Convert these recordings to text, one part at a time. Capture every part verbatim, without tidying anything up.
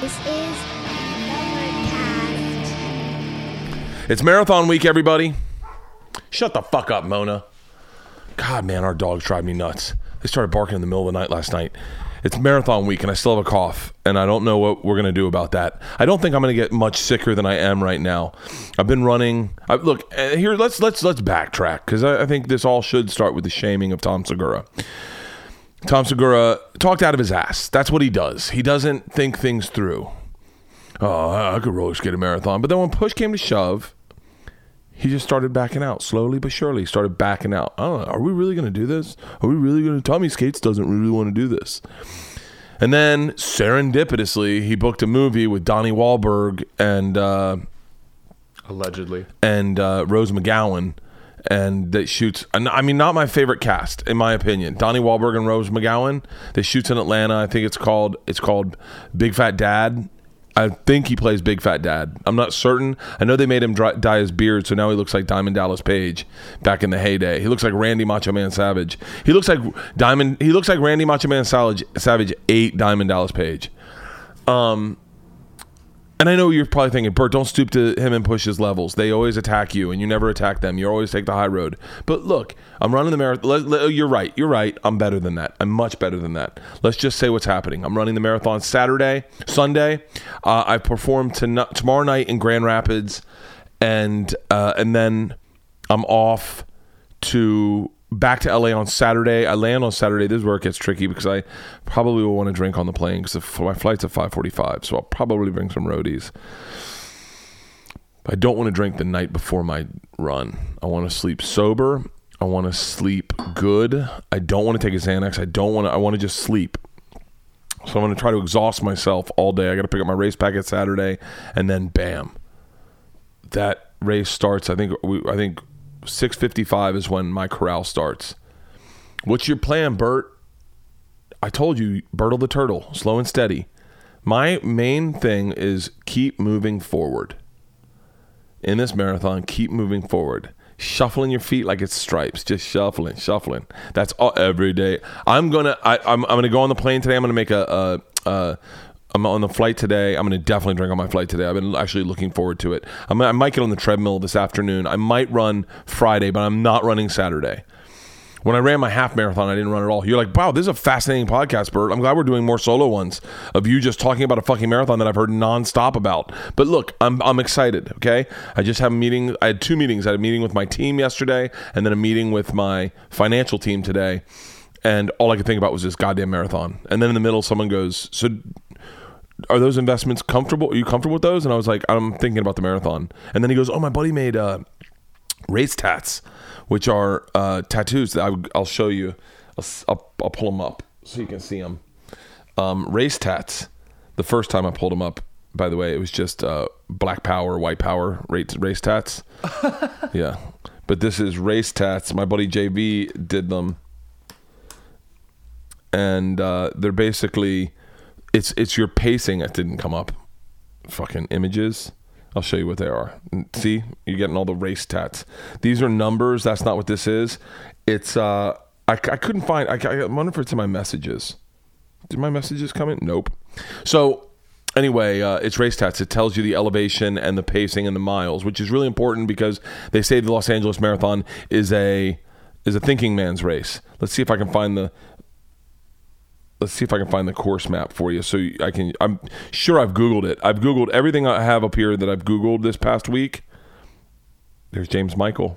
This is Summercast. It's marathon week, everybody. Shut the fuck up, Mona. God, man, our dogs drive me nuts. They started barking in the middle of the night last night. It's marathon week, and I still have a cough, and I don't know what we're going to do about that. I don't think I'm going to get much sicker than I am right now. I've been running. I, look, here, let's let's let's backtrack, because I, I think this all should start with the shaming of Tom Segura. Tom Segura talked out of his ass. That's what he does. He doesn't think things through. Oh, I could really skate a marathon. But then when push came to shove, he just started backing out. Slowly but surely, he started backing out. I don't know. Are we really going to do this? Are we really going to? Tommy Skates doesn't really want to do this. And then, serendipitously, he booked a movie with Donnie Wahlberg and... Uh, Allegedly. And uh, Rose McGowan. And that shoots, I mean, not my favorite cast, in my opinion. Donnie Wahlberg and Rose McGowan. That shoots in Atlanta. I think it's called, it's called Big Fat Dad. I think he plays Big Fat Dad. I'm not certain. I know they made him dry, dye his beard, so now he looks like Diamond Dallas Page back in the heyday. He looks like Randy Macho Man Savage. He looks like Diamond. He looks like Randy Macho Man Savage. Savage ate Diamond Dallas Page. Um. And I know you're probably thinking, Bert, don't stoop to him and push his levels. They always attack you, and you never attack them. You always take the high road. But look, I'm running the marathon. You're right. You're right. I'm better than that. I'm much better than that. Let's just say what's happening. I'm running the marathon Saturday, Sunday. Uh, I perform to- tomorrow night in Grand Rapids, and uh, and then I'm off to... back to L A on Saturday. I land on Saturday. This is where it gets tricky because I probably will want to drink on the plane because my flight's at five forty-five, so I'll probably bring some roadies. I don't want to drink the night before my run. I want to sleep sober. I want to sleep good. I don't want to take a Xanax. I don't want to. I want to just sleep. So I'm going to try to exhaust myself all day. I got to pick up my race packet Saturday, and then bam, that race starts. I think. We, I think. six fifty-five is when my corral starts. What's your plan, Bert? I told you, Bertle the Turtle, slow and steady. My main thing is keep moving forward. In this marathon, keep moving forward. Shuffling your feet like it's stripes. Just shuffling, shuffling. That's all every day. I'm gonna. I, I'm. I'm gonna go on the plane today. I'm gonna make a. a, a I'm on the flight today. I'm going to definitely drink on my flight today. I've been actually looking forward to it. I'm, I might get on the treadmill this afternoon. I might run Friday, but I'm not running Saturday. When I ran my half marathon, I didn't run at all. You're like, wow, this is a fascinating podcast, Bert. I'm glad we're doing more solo ones of you just talking about a fucking marathon that I've heard nonstop about. But look, I'm I'm excited, okay? I just have a meeting. I had two meetings. I had a meeting with my team yesterday and then a meeting with my financial team today. And all I could think about was this goddamn marathon. And then in the middle, someone goes, so... are those investments comfortable? Are you comfortable with those? And I was like, I'm thinking about the marathon. And then he goes, oh, my buddy made uh, race tats, which are uh, tattoos that I w- I'll show you. I'll, I'll, I'll pull them up so you can see them. Um, race tats. The first time I pulled them up, by the way, it was just uh, black power, white power, race, race tats. Yeah. But this is race tats. My buddy J V did them. And uh, they're basically... It's it's your pacing that didn't come up. Fucking images. I'll show you what they are. See? You're getting all the race tats. These are numbers. That's not what this is. It's, uh, I, I couldn't find, I, I wonder if it's in my messages. Did my messages come in? Nope. So, anyway, uh, it's race tats. It tells you the elevation and the pacing and the miles, which is really important because they say the Los Angeles Marathon is a is a thinking man's race. Let's see if I can find the... Let's see if I can find the course map for you. So I can, I'm sure I've Googled it. I've Googled everything I have up here that I've Googled this past week. There's James Michael.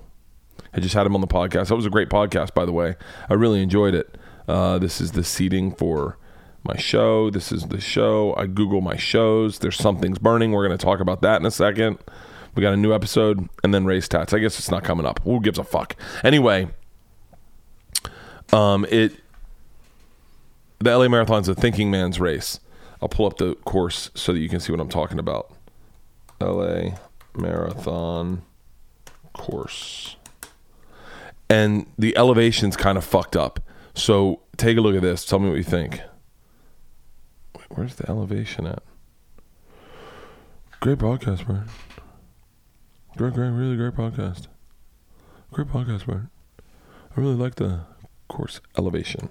I just had him on the podcast. That was a great podcast, by the way. I really enjoyed it. Uh, this is the seating for my show. This is the show. I Google my shows. There's Something's Burning. We're going to talk about that in a second. We got a new episode and then race tats. I guess it's not coming up. Who gives a fuck? Anyway, um, it, the L A Marathon's a thinking man's race. I'll pull up the course so that you can see what I'm talking about. L A Marathon course. And the elevation's kind of fucked up. So take a look at this. Tell me what you think. Wait, where's the elevation at? Great podcast, Bert. Great, great, really great podcast. Great podcast, Bert. I really like the course elevation.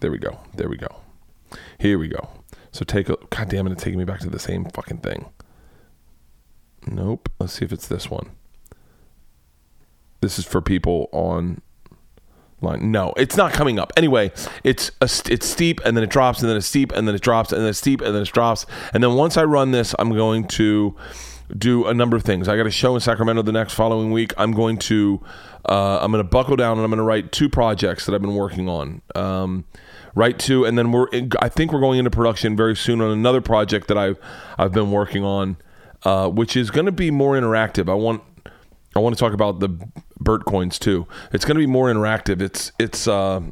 There we go. There we go. Here we go. So take a... God damn it, it's taking me back to the same fucking thing. Nope. Let's see if it's this one. This is for people on... Line. No, it's not coming up. Anyway, it's a, it's steep, and then it drops, and then it's steep, and then it drops, and then it's steep, and then it drops. And then once I run this, I'm going to do a number of things. I got a show in Sacramento the next following week. I'm going to uh, I'm going to buckle down, and I'm going to write two projects that I've been working on. Um, write two, and then we're in, I think we're going into production very soon on another project that I've I've been working on, uh, which is going to be more interactive. I want. I want to talk about the Bert coins too. It's going to be more interactive. It's it's uh,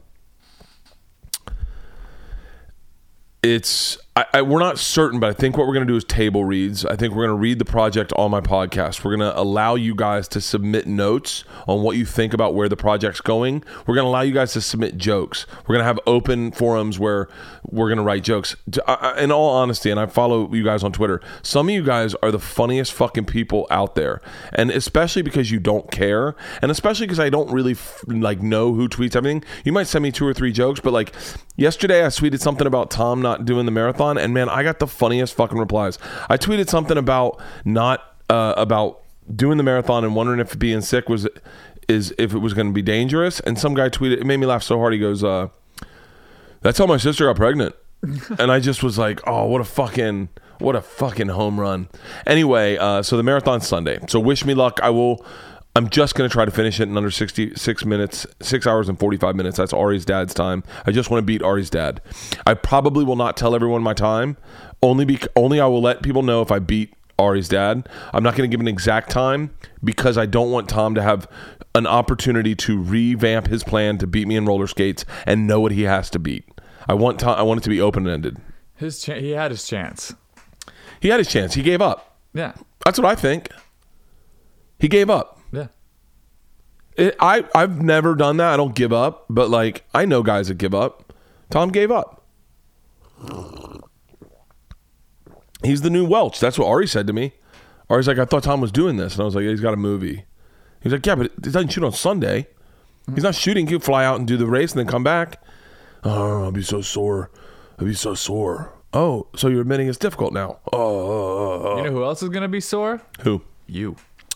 it's I, I we're not certain, but I think what we're going to do is table reads. I think we're going to read the project on my podcast. We're going to allow you guys to submit notes on what you think about where the project's going. We're going to allow you guys to submit jokes. We're going to have open forums where we're going to write jokes. In all honesty, and I follow you guys on Twitter, some of you guys are the funniest fucking people out there, and especially because you don't care, and especially because I don't really f- like know who tweets everything. You might send me two or three jokes, but like yesterday I tweeted something about Tom not doing the marathon, and man, I got the funniest fucking replies. I tweeted something about not uh, about doing the marathon and wondering if being sick was is if it was going to be dangerous, and some guy tweeted, it made me laugh so hard, he goes, uh, that's how my sister got pregnant. And I just was like, oh, what a fucking what a fucking home run. Anyway, uh, so the marathon's Sunday. So wish me luck. I will I'm just going to try to finish it in under sixty-six minutes, six hours and forty-five minutes. That's Ari's dad's time. I just want to beat Ari's dad. I probably will not tell everyone my time. Only be, only I will let people know if I beat Ari's dad. I'm not going to give an exact time because I don't want Tom to have an opportunity to revamp his plan to beat me in roller skates and know what he has to beat. I want Tom, I want it to be open-ended. His cha- he had his chance. He had his chance. He gave up. Yeah. That's what I think. He gave up. It, I, I've never done that. I don't give up. But, like, I know guys that give up. Tom gave up. He's the new Welch. That's what Ari said to me. Ari's like, I thought Tom was doing this. And I was like, yeah, he's got a movie. He's like, yeah, but he doesn't shoot on Sunday. He's not shooting. He'll fly out and do the race and then come back. Oh, I'll be so sore. I'll be so sore. Oh, so you're admitting it's difficult now. Oh. You know who else is going to be sore? Who? You.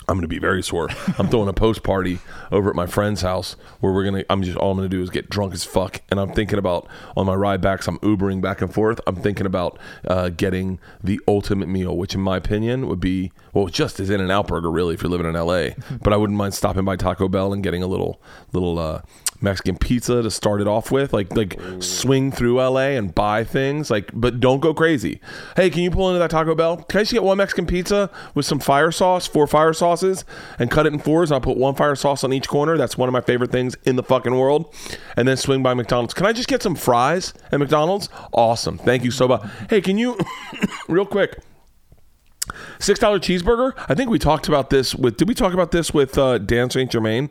I'm going to be very sore. I'm throwing a post party over at my friend's house where we're going to, I'm just, all I'm going to do is get drunk as fuck. And I'm thinking about, on my ride back, so I'm Ubering back and forth. I'm thinking about uh, getting the ultimate meal, which in my opinion would be, well, just as In-N-Out Burger really if you're living in L A. But I wouldn't mind stopping by Taco Bell and getting a little, little uh, Mexican pizza to start it off with. Like, like swing through L A and buy things. Like, but don't go crazy. Hey, can you pull into that Taco Bell? Can I just get one Mexican pizza with some fire sauce, four fire sauce? And cut it in fours, and I'll put one fire sauce on each corner. That's one of my favorite things in the fucking world. And then swing by McDonald's. Can I just get some fries at McDonald's? Awesome. Thank you so much. Hey, can you real quick, six dollar cheeseburger? I think we talked about this with did we talk about this with uh, Dan Saint Germain?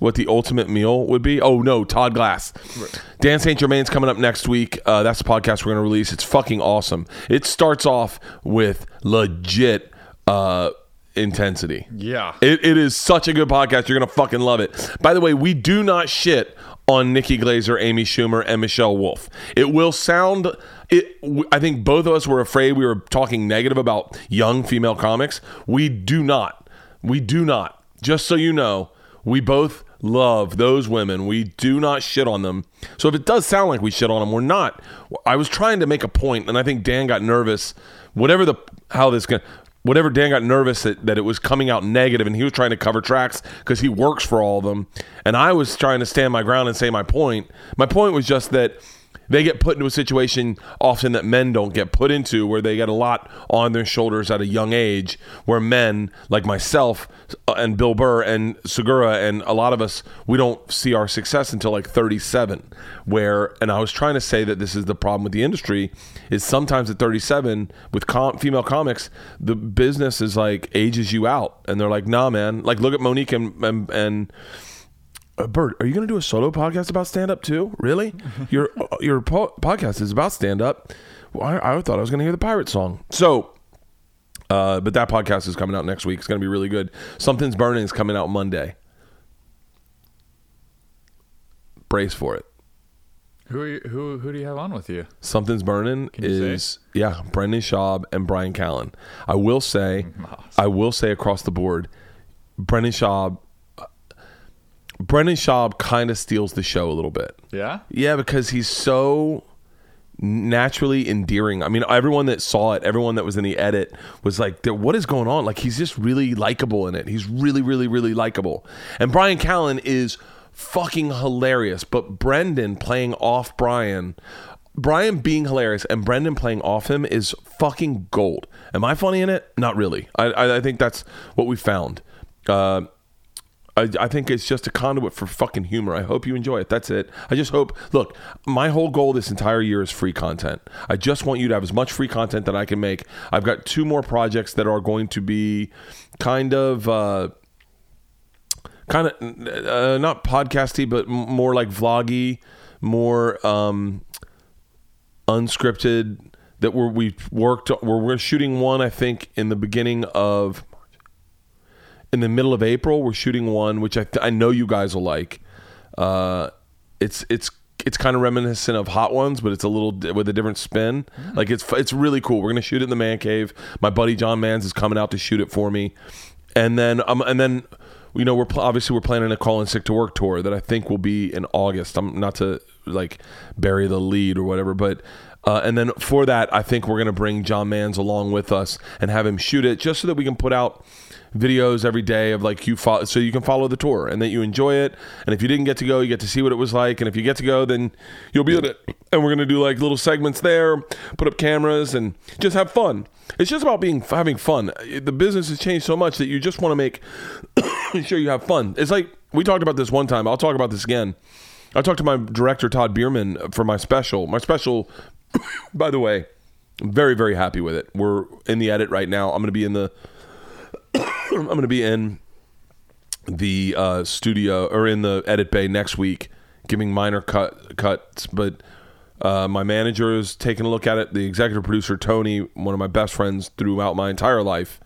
What the ultimate meal would be? Oh no, Todd Glass. Right. Dan Saint Germain's coming up next week. Uh, that's the podcast we're going to release. It's fucking awesome. It starts off with legit uh intensity. Yeah. It, it is such a good podcast. You're going to fucking love it. By the way, we do not shit on Nikki Glaser, Amy Schumer, and Michelle Wolf. It will sound... It, I think both of us were afraid we were talking negative about young female comics. We do not. We do not. Just so you know, we both love those women. We do not shit on them. So if it does sound like we shit on them, we're not. I was trying to make a point, and I think Dan got nervous. Whatever the... How this... Gonna, Whatever, Dan got nervous that, that it was coming out negative, and he was trying to cover tracks because he works for all of them. And I was trying to stand my ground and say my point. My point was just that they get put into a situation often that men don't get put into, where they get a lot on their shoulders at a young age, where men like myself and Bill Burr and Segura and a lot of us, we don't see our success until like thirty-seven. Where, and I was trying to say that this is the problem with the industry, is sometimes at thirty-seven with com- female comics, the business is like ages you out, and they're like, nah, man. Like, look at Monique and and, and uh, Bert. Are you going to do a solo podcast about stand up too? Really? Your your po- podcast is about stand up. Well, I, I thought I was going to hear the pirate song. So. Uh, but that podcast is coming out next week. It's going to be really good. Something's Burning is coming out Monday. Brace for it. Who are you, who who do you have on with you? Something's Burning is say? yeah, Brendan Schaub and Brian Callen. I will say, awesome. I will say across the board, Brendan Schaub. Brendan Schaub kind of steals the show a little bit. Yeah, yeah, because he's so naturally endearing. I mean, everyone that saw it, everyone that was in the edit was like, what is going on? Like, he's just really likable in it. He's really, really, really likable. And Brian Callen is fucking hilarious. But Brendan playing off Brian, Brian being hilarious and Brendan playing off him is fucking gold. Am I funny in it? Not really. I, I, I think that's what we found. Uh, I, I think it's just a conduit for fucking humor. I hope you enjoy it. That's it. I just hope... Look, my whole goal this entire year is free content. I just want you to have as much free content that I can make. I've got two more projects that are going to be kind of... Uh, kind of... Uh, not podcasty, but more like vloggy, more um, unscripted, that we're, we've worked... We're, we're shooting one, I think, in the beginning of... In the middle of April, we're shooting one, which I, th- I know you guys will like. Uh, it's it's it's kind of reminiscent of Hot Ones, but it's a little di- with a different spin. Mm. Like it's it's really cool. We're gonna shoot it in the man cave. My buddy John Manns is coming out to shoot it for me, and then um and then you know we're pl- obviously we're planning a Call In Sick to Work tour that I think will be in August. I'm not to like bury the lead or whatever, but. Uh, and then for that, I think we're going to bring John Manns along with us and have him shoot it just so that we can put out videos every day of like you fo- so you can follow the tour and that you enjoy it. And if you didn't get to go, you get to see what it was like. And if you get to go, then you'll be in it. And we're going to do like little segments there, put up cameras and just have fun. It's just about being having fun. The business has changed so much that you just want to make sure you have fun. It's like we talked about this one time. I'll talk about this again. I talked to my director, Todd Bierman, for my special. My special... By the way, I'm very, very happy with it. We're in the edit right now. I'm going to be in the I'm going to be in the uh, studio or in the edit bay next week giving minor cut cuts, but uh, my manager is taking a look at it. The executive producer, Tony, one of my best friends throughout my entire life,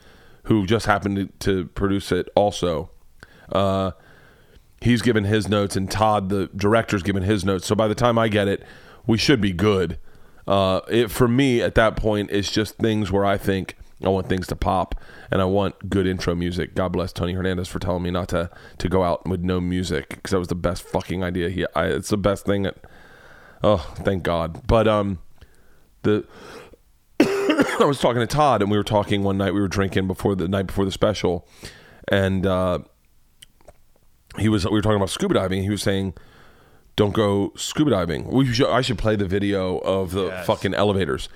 who just happened to, to produce it also. Uh, he's given his notes and Todd, the director's given his notes. So by the time I get it, we should be good. Uh, it, for me, at that point, it's just things where I think I want things to pop and I want good intro music. God bless Tony Hernandez for telling me not to, to go out with no music because that was the best fucking idea. He, I, it's the best thing. That, oh, thank God. But um, the I was talking to Todd and we were talking one night. We were drinking before the night before the special, and uh, he was. We were talking about scuba diving. And he was saying. Don't go scuba diving. We should, I should play the video of the yes. fucking elevators.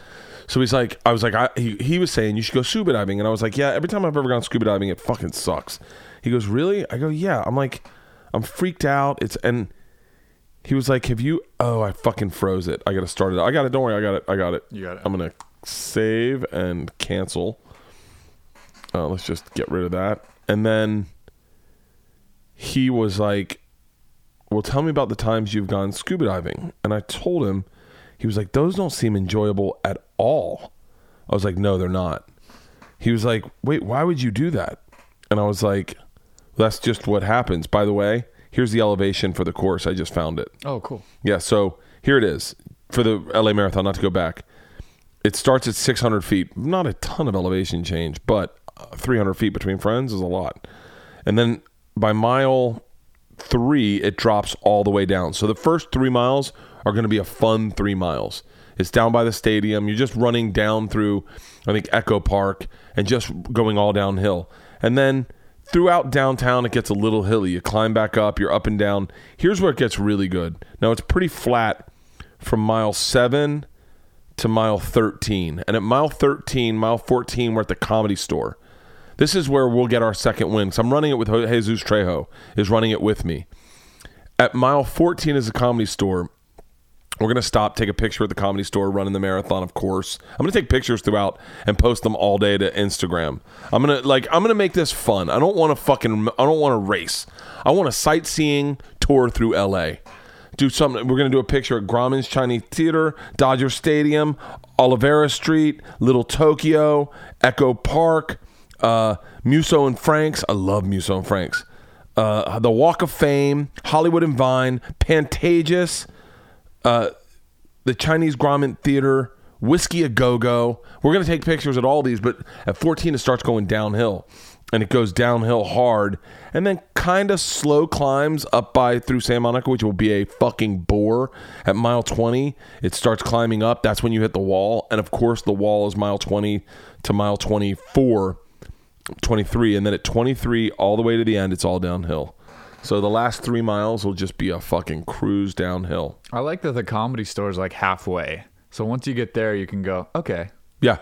So he's like, I was like, I, he, he was saying you should go scuba diving. And I was like, yeah, every time I've ever gone scuba diving, it fucking sucks. He goes, really? I go, yeah. I'm like, I'm freaked out. It's and he was like, have you, oh, I fucking froze it. I got to start it. I got it. Don't worry. I got it. I got it. You got it. I'm going to save and cancel. Uh, let's just get rid of that. And then he was like, well, tell me about the times you've gone scuba diving. And I told him, he was like, those don't seem enjoyable at all. I was like, no, they're not. He was like, wait, why would you do that? And I was like, well, that's just what happens. By the way, here's the elevation for the course. I just found it. Oh, cool. Yeah, so here it is for the L A Marathon, not to go back. It starts at six hundred feet. Not a ton of elevation change, but three hundred feet between friends is a lot. And then by mile... three, it drops all the way down. So the first three miles are going to be a fun three miles. It's down by the stadium. You're just running down through, I think, Echo Park and just going all downhill. And then throughout downtown, it gets a little hilly. You climb back up. You're up and down. Here's where it gets really good. Now, it's pretty flat from mile seven to mile thirteen. And at mile thirteen, mile fourteen, we're at the Comedy Store. This is where we'll get our second win. So I'm running it with Jesus Trejo, is running it with me. At mile fourteen is the Comedy Store. We're going to stop, take a picture at the Comedy Store, running the marathon, of course. I'm going to take pictures throughout and post them all day to Instagram. I'm going to like I'm going to make this fun. I don't want to fucking I don't want to race. I want a sightseeing tour through L A. Do something. We're going to do a picture at Grauman's Chinese Theater, Dodger Stadium, Olivera Street, Little Tokyo, Echo Park. Uh, Musso and Franks. I love Musso and Franks. Uh, the Walk of Fame, Hollywood and Vine, Pantages, uh, the Chinese Grauman Theater, Whiskey A Go-Go. We're going to take pictures at all these, but at fourteen, it starts going downhill. And it goes downhill hard. And then kind of slow climbs up by through San Monica, which will be a fucking bore. At mile twenty, it starts climbing up. That's when you hit the wall. And, of course, the wall is mile twenty to mile twenty-four, twenty-three. And then at twenty-three, all the way to the end, it's all downhill. So the last three miles will just be a fucking cruise downhill. I like that the Comedy Store is like halfway. So once you get there, you can go, okay. Yeah.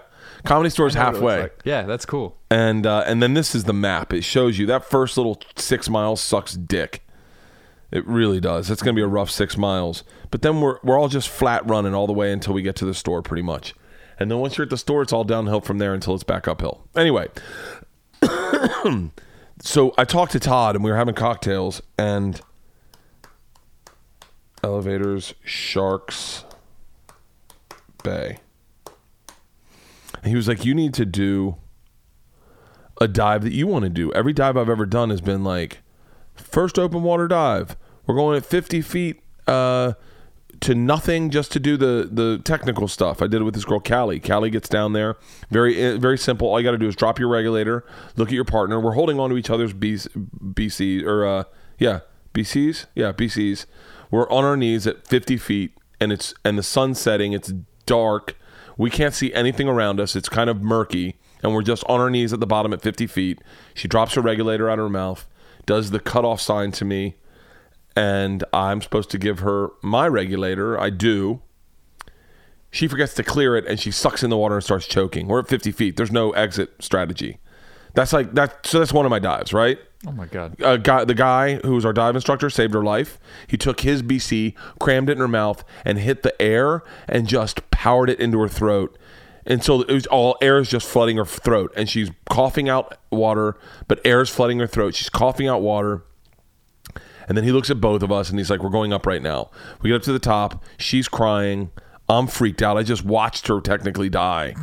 Comedy Store's halfway. Like. Yeah, that's cool. And uh, and then this is the map. It shows you that first little six miles sucks dick. It really does. It's going to be a rough six miles. But then we're we're all just flat running all the way until we get to the store pretty much. And then once you're at the store, it's all downhill from there until it's back uphill. Anyway. So I talked to Todd and we were having cocktails and elevators, Sharks Bay. He was like, you need to do a dive that you want to do. Every dive I've ever done has been like, first open water dive. We're going at fifty feet uh, to nothing just to do the, the technical stuff. I did it with this girl, Callie. Callie gets down there. Very very simple. All you got to do is drop your regulator, look at your partner. We're holding on to each other's B C, B C or uh, yeah, B Cs? Yeah, B Cs. We're on our knees at fifty feet, and it's and the sun's setting. It's dark. We can't see anything around us. It's kind of murky, and we're just on our knees at the bottom at fifty feet. She drops her regulator out of her mouth, does the cutoff sign to me, and I'm supposed to give her my regulator. I do. She forgets to clear it, and she sucks in the water and starts choking. We're at fifty feet. There's no exit strategy. That's like that. So that's one of my dives, right? Oh my God! A guy, the guy who was our dive instructor saved her life. He took his B C, crammed it in her mouth, and hit the air, and just powered it into her throat. And so it was all air is just flooding her throat, and she's coughing out water, but air is flooding her throat. She's coughing out water, and then he looks at both of us, and he's like, "We're going up right now." We get up to the top. She's crying. I'm freaked out. I just watched her technically die,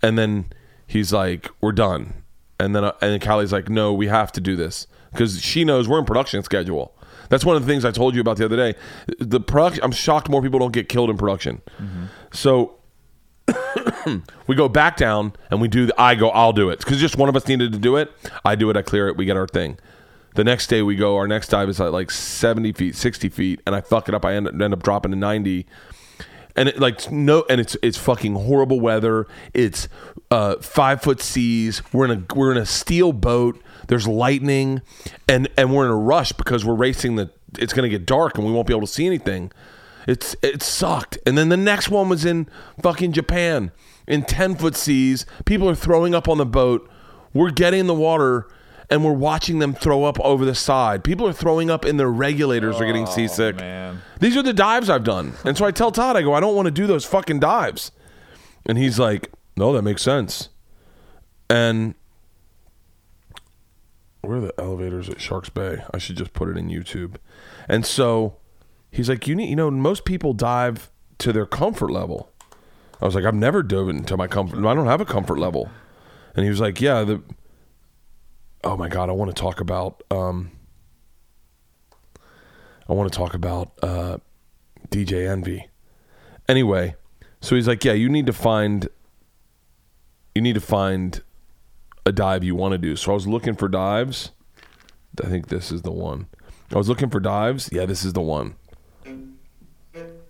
and then he's like, "We're done." And then, uh, and then Callie's like, no, we have to do this because she knows we're in production schedule. That's one of the things I told you about the other day. The production, I'm shocked more people don't get killed in production. Mm-hmm. So we go back down and we do the, I go, I'll do it because just one of us needed to do it. I do it. I clear it. We get our thing. The next day we go, our next dive is at like seventy feet, sixty feet. And I fuck it up. I end up, end up dropping to ninety. And it like no, and it's it's fucking horrible weather. It's uh, five foot seas. We're in a we're in a steel boat. There's lightning, and and we're in a rush because we're racing the. It's gonna get dark and we won't be able to see anything. It's it sucked. And then the next one was in fucking Japan in ten foot seas. People are throwing up on the boat. We're getting in the water and we're watching them throw up over the side. People are throwing up in their regulators. Oh, are getting seasick. Man. These are the dives I've done. And so I tell Todd, I go, I don't want to do those fucking dives. And he's like, no, that makes sense. And where are the elevators at Sharks Bay? I should just put it in YouTube. And so he's like, you need, you know, most people dive to their comfort level. I was like, I've never dove into my comfort. I don't have a comfort level. And he was like, yeah, the... Oh my God, I want to talk about um, I want to talk about uh, D J Envy. Anyway, so he's like, yeah, you need to find you need to find a dive you want to do. So I was looking for dives. I think this is the one. I was looking for dives. Yeah, this is the one.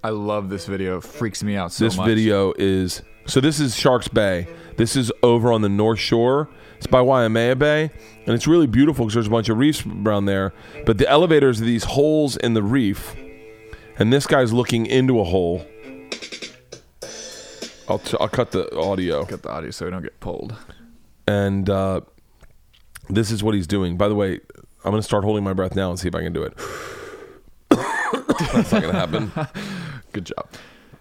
I love this video. It freaks me out so this much. This video is... So this is Sharks Bay. This is over on the North Shore. It's by Waimea Bay. And it's really beautiful because there's a bunch of reefs around there. But the elevators are these holes in the reef. And this guy's looking into a hole. I'll, t- I'll cut the audio. Cut the audio so we don't get pulled. And uh, this is what he's doing. By the way, I'm going to start holding my breath now and see if I can do it. That's not going to happen. Good job.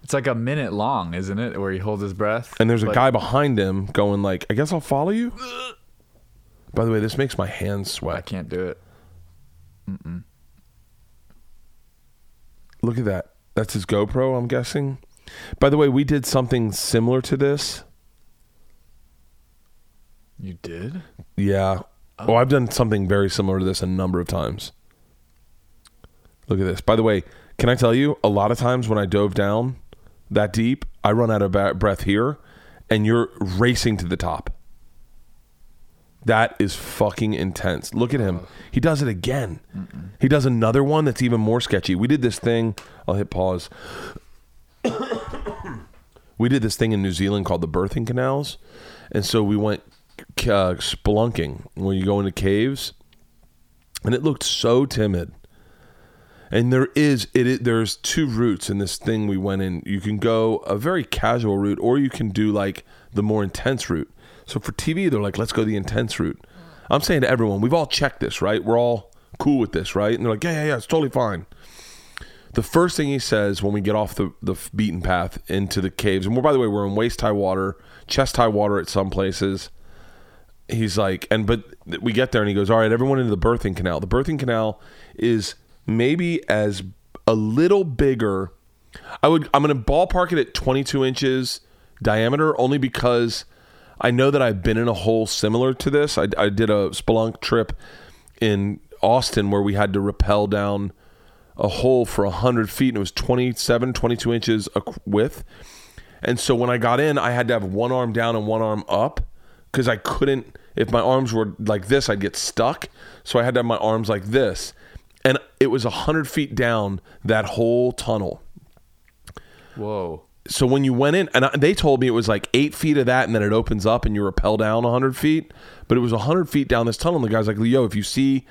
It's like a minute long, isn't it? Where he holds his breath. And there's a like, guy behind him going like, I guess I'll follow you. By the way, this makes my hands sweat. I can't do it. Mm-mm. Look at that. That's his GoPro, I'm guessing. By the way, we did something similar to this. You did? Yeah. Oh, oh I've done something very similar to this a number of times. Look at this. By the way, Can I tell you, a lot of times when I dove down that deep, I run out of breath here, and you're racing to the top. That is fucking intense. Look at him. He does it again. Mm-mm. He does another one that's even more sketchy. We did this thing. I'll hit pause. We did this thing in New Zealand called the birthing canals. And so we went uh, spelunking, when you go into caves. And it looked so timid. And there is, it, it, there's two routes in this thing we went in. You can go a very casual route, or you can do like the more intense route. So for T V, they're like, let's go the intense route. I'm saying to everyone, we've all checked this, right? We're all cool with this, right? And they're like, yeah, yeah, yeah, it's totally fine. The first thing he says when we get off the, the beaten path into the caves, and we're, by the way, we're in waist-high water, chest-high water at some places. He's like, and but we get there and he goes, all right, everyone into the birthing canal. The birthing canal is maybe as a little bigger. I would, I'm going to ballpark it at twenty-two inches diameter, only because I know that I've been in a hole similar to this. I, I did a spelunk trip in Austin where we had to rappel down a hole for one hundred feet, and it was twenty-seven, twenty-two inches width. And so when I got in, I had to have one arm down and one arm up because I couldn't, if my arms were like this, I'd get stuck. So I had to have my arms like this. And it was one hundred feet down that whole tunnel. Whoa. So when you went in, and they told me it was like eight feet of that, and then it opens up and you rappel down one hundred feet. But it was one hundred feet down this tunnel. And the guy's like, yo, if you see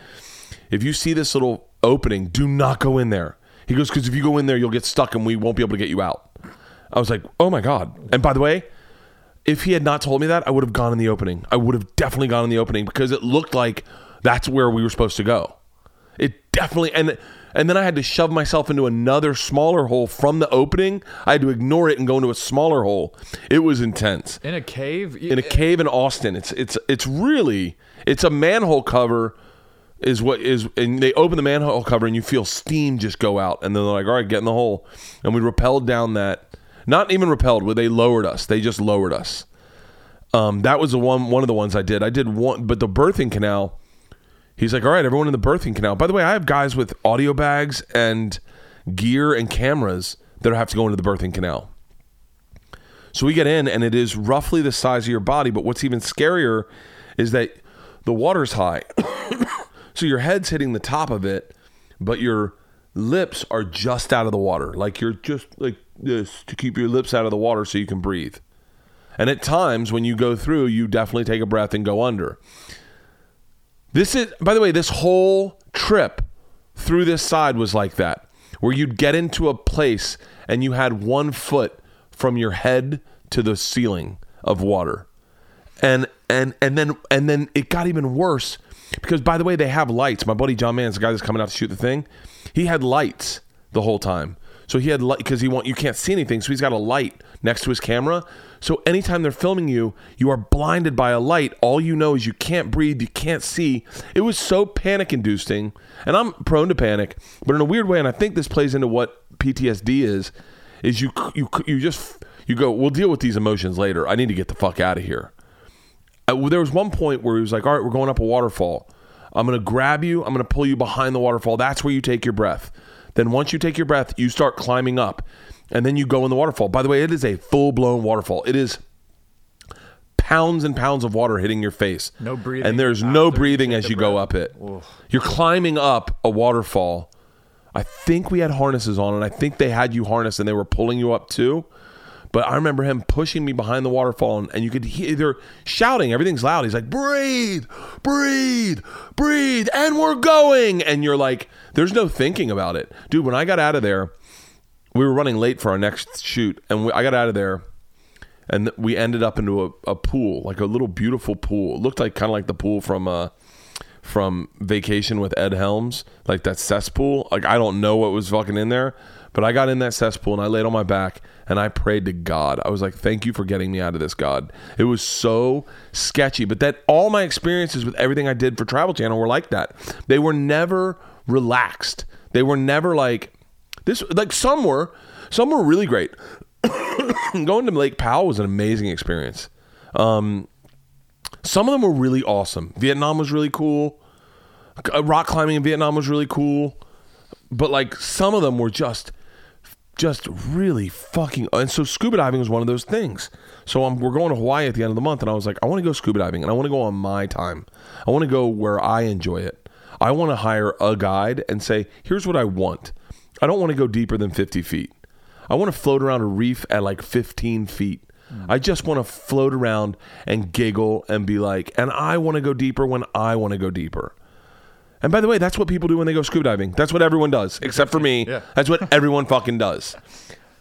if you see this little opening, do not go in there. He goes, because if you go in there, you'll get stuck and we won't be able to get you out. I was like, oh, my God. And by the way, if he had not told me that, I would have gone in the opening. I would have definitely gone in the opening because it looked like that's where we were supposed to go. It definitely... and. And then I had to shove myself into another smaller hole from the opening. I had to ignore it and go into a smaller hole. It was intense. In a cave? In a cave in Austin. It's it's it's really, it's a manhole cover is what is, and they open the manhole cover and you feel steam just go out. And then they're like, all right, get in the hole. And we rappelled down that, not even rappelled, where they lowered us. They just lowered us. Um, that was the one one of the ones I did. I did one, but the birthing canal... He's like, all right, everyone in the birthing canal. By the way, I have guys with audio bags and gear and cameras that have to go into the birthing canal. So we get in, and it is roughly the size of your body. But what's even scarier is that the water's high. So your head's hitting the top of it, but your lips are just out of the water. Like you're just like this to keep your lips out of the water so you can breathe. And at times when you go through, you definitely take a breath and go under. This is, by the way, this whole trip through this side was like that, where you'd get into a place and you had one foot from your head to the ceiling of water. And and and then and then it got even worse because, by the way, they have lights. My buddy John Manns, the guy that's coming out to shoot the thing, he had lights the whole time. So he had light because he want you can't see anything, so he's got a light next to his camera. So anytime they're filming you, you are blinded by a light. All you know is you can't breathe, you can't see. It was so panic-inducing, and I'm prone to panic, but in a weird way, and I think this plays into what P T S D is, is you you you just you go, we'll deal with these emotions later. I need to get the fuck out of here. I, there was one point where he was like, all right, we're going up a waterfall. I'm going to grab you. I'm going to pull you behind the waterfall. That's where you take your breath. Then once you take your breath, you start climbing up. And then you go in the waterfall. By the way, it is a full-blown waterfall. It is pounds and pounds of water hitting your face. No breathing. And there's no breathing as you go up it. Oof. You're climbing up a waterfall. I think we had harnesses on, and I think they had you harnessed, and they were pulling you up too. But I remember him pushing me behind the waterfall, and, and you could hear, they're shouting. Everything's loud. He's like, breathe, breathe, breathe, and we're going. And you're like, there's no thinking about it. Dude, when I got out of there, we were running late for our next shoot, and we, I got out of there, and th- we ended up into a, a pool, like a little beautiful pool. It looked like kind of like the pool from uh, from Vacation with Ed Helms, like that cesspool. Like I don't know what was fucking in there, but I got in that cesspool, and I laid on my back, and I prayed to God. I was like, thank you for getting me out of this, God. It was so sketchy, but that all my experiences with everything I did for Travel Channel were like that. They were never relaxed. They were never like... This like some were, some were really great. Going to Lake Powell was an amazing experience. Um, some of them were really awesome. Vietnam was really cool. Rock climbing in Vietnam was really cool. But like some of them were just just really fucking, and so scuba diving was one of those things. So I'm, we're going to Hawaii at the end of the month, and I was like, I want to go scuba diving, and I want to go on my time. I want to go where I enjoy it. I want to hire a guide and say, here's what I want. I don't want to go deeper than fifty feet. I want to float around a reef at like fifteen feet. Mm. I just want to float around and giggle and be like, and I want to go deeper when I want to go deeper. And by the way, that's what people do when they go scuba diving. That's what everyone does, except for me. Yeah. That's what everyone fucking does.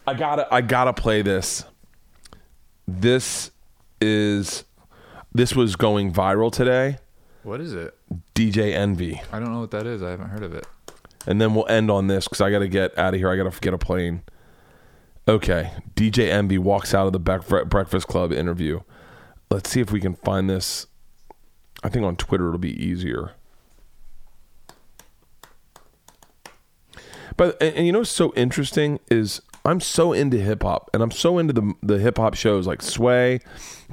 I gotta, I gotta play this. This is, this was going viral today. What is it? D J Envy. I don't know what that is. I haven't heard of it. And then we'll end on this because I gotta get out of here. I gotta get a plane. Okay, D J Envy walks out of the Bre- Breakfast Club interview. Let's see if we can find this. I think on Twitter it'll be easier. But and, and you know what's so interesting is I'm so into hip hop, and I'm so into the the hip hop shows like Sway,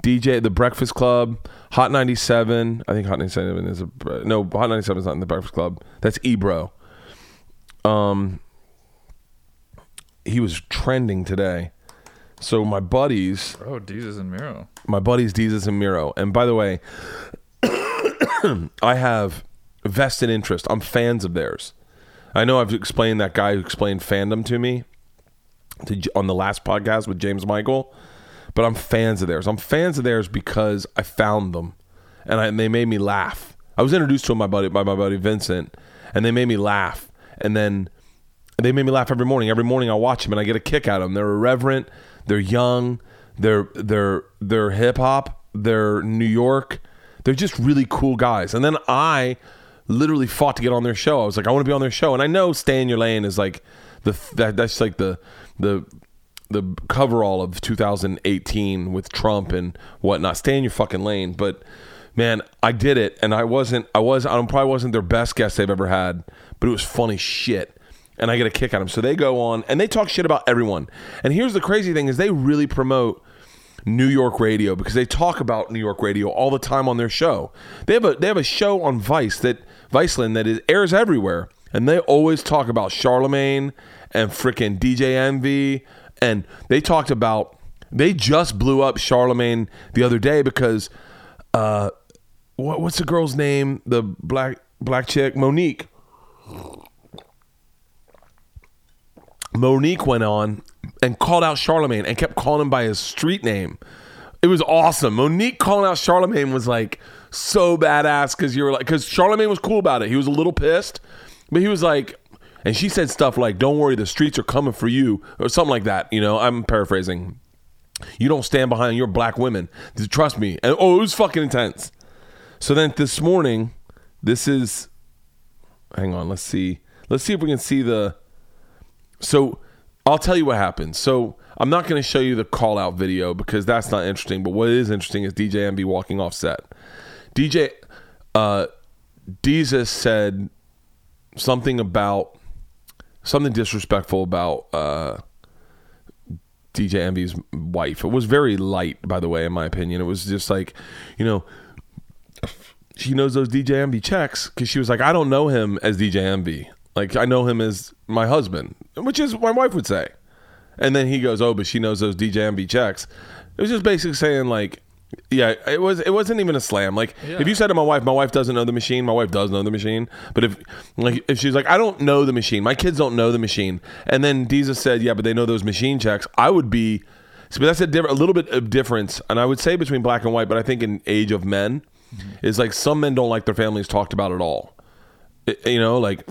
D J, The Breakfast Club, Hot ninety-seven. I think Hot ninety-seven is a no. Hot ninety-seven is not in The Breakfast Club. That's Ebro. Um, he was trending today. So my buddies, oh Desus and Mero. My buddies Desus and Mero. And by the way, I have vested interest. I'm fans of theirs. I know I've explained that guy who explained fandom to me to, on the last podcast with James Michael, but I'm fans of theirs. I'm fans of theirs because I found them, and, I, and they made me laugh. I was introduced to them by my buddy, by my buddy Vincent, and they made me laugh. And then they made me laugh every morning. Every morning I watch them, and I get a kick out of them. They're irreverent. They're young. They're they're they're hip hop. They're New York. They're just really cool guys. And then I literally fought to get on their show. I was like, I want to be on their show. And I know "Stay in Your Lane" is like the that, that's like the the the coverall of two thousand eighteen with Trump and whatnot. Stay in your fucking lane. But man, I did it, and I wasn't. I was. I probably wasn't their best guest they've ever had, but it was funny shit, and I get a kick out of them. So they go on and they talk shit about everyone. And here's the crazy thing: is they really promote New York radio, because they talk about New York radio all the time on their show. They have a they have a show on Vice that Viceland that is, airs everywhere, and they always talk about Charlamagne and freaking D J Envy, and they talked about they just blew up Charlamagne the other day because uh what, what's the girl's name? The black black chick, Monique. Monique went on and called out Charlamagne and kept calling him by his street name. It was awesome. Monique calling out Charlamagne was like so badass, because you were like, because Charlamagne was cool about it. He was a little pissed, but he was like, and she said stuff like, "Don't worry, the streets are coming for you," or something like that. You know, I'm paraphrasing. "You don't stand behind your black women. Trust me." And oh, it was fucking intense. So then this morning, this is. Hang on, let's see. Let's see if we can see the. So I'll tell you what happened. So I'm not going to show you the call out video because that's not interesting. But what is interesting is D J Envy walking off set. D J uh, Desus said something about something disrespectful about uh, D J Envy's wife. It was very light, by the way, in my opinion. It was just like, you know, she knows those D J Envy checks, because she was like, I don't know him as D J Envy. Like, I know him as my husband, which is what my wife would say. And then he goes, oh, but she knows those D J Envy checks. It was just basically saying, like, yeah, it, was, it wasn't even a slam. Like, yeah. If you said to my wife, my wife doesn't know the machine, my wife does know the machine. But if like if she's like, I don't know the machine, my kids don't know the machine. And then Desus said, yeah, but they know those machine checks. I would be, so that's a, diff- a little bit of difference. And I would say between black and white, but I think in age of men, mm-hmm. is like some men don't like their families talked about at all. It, you know, like...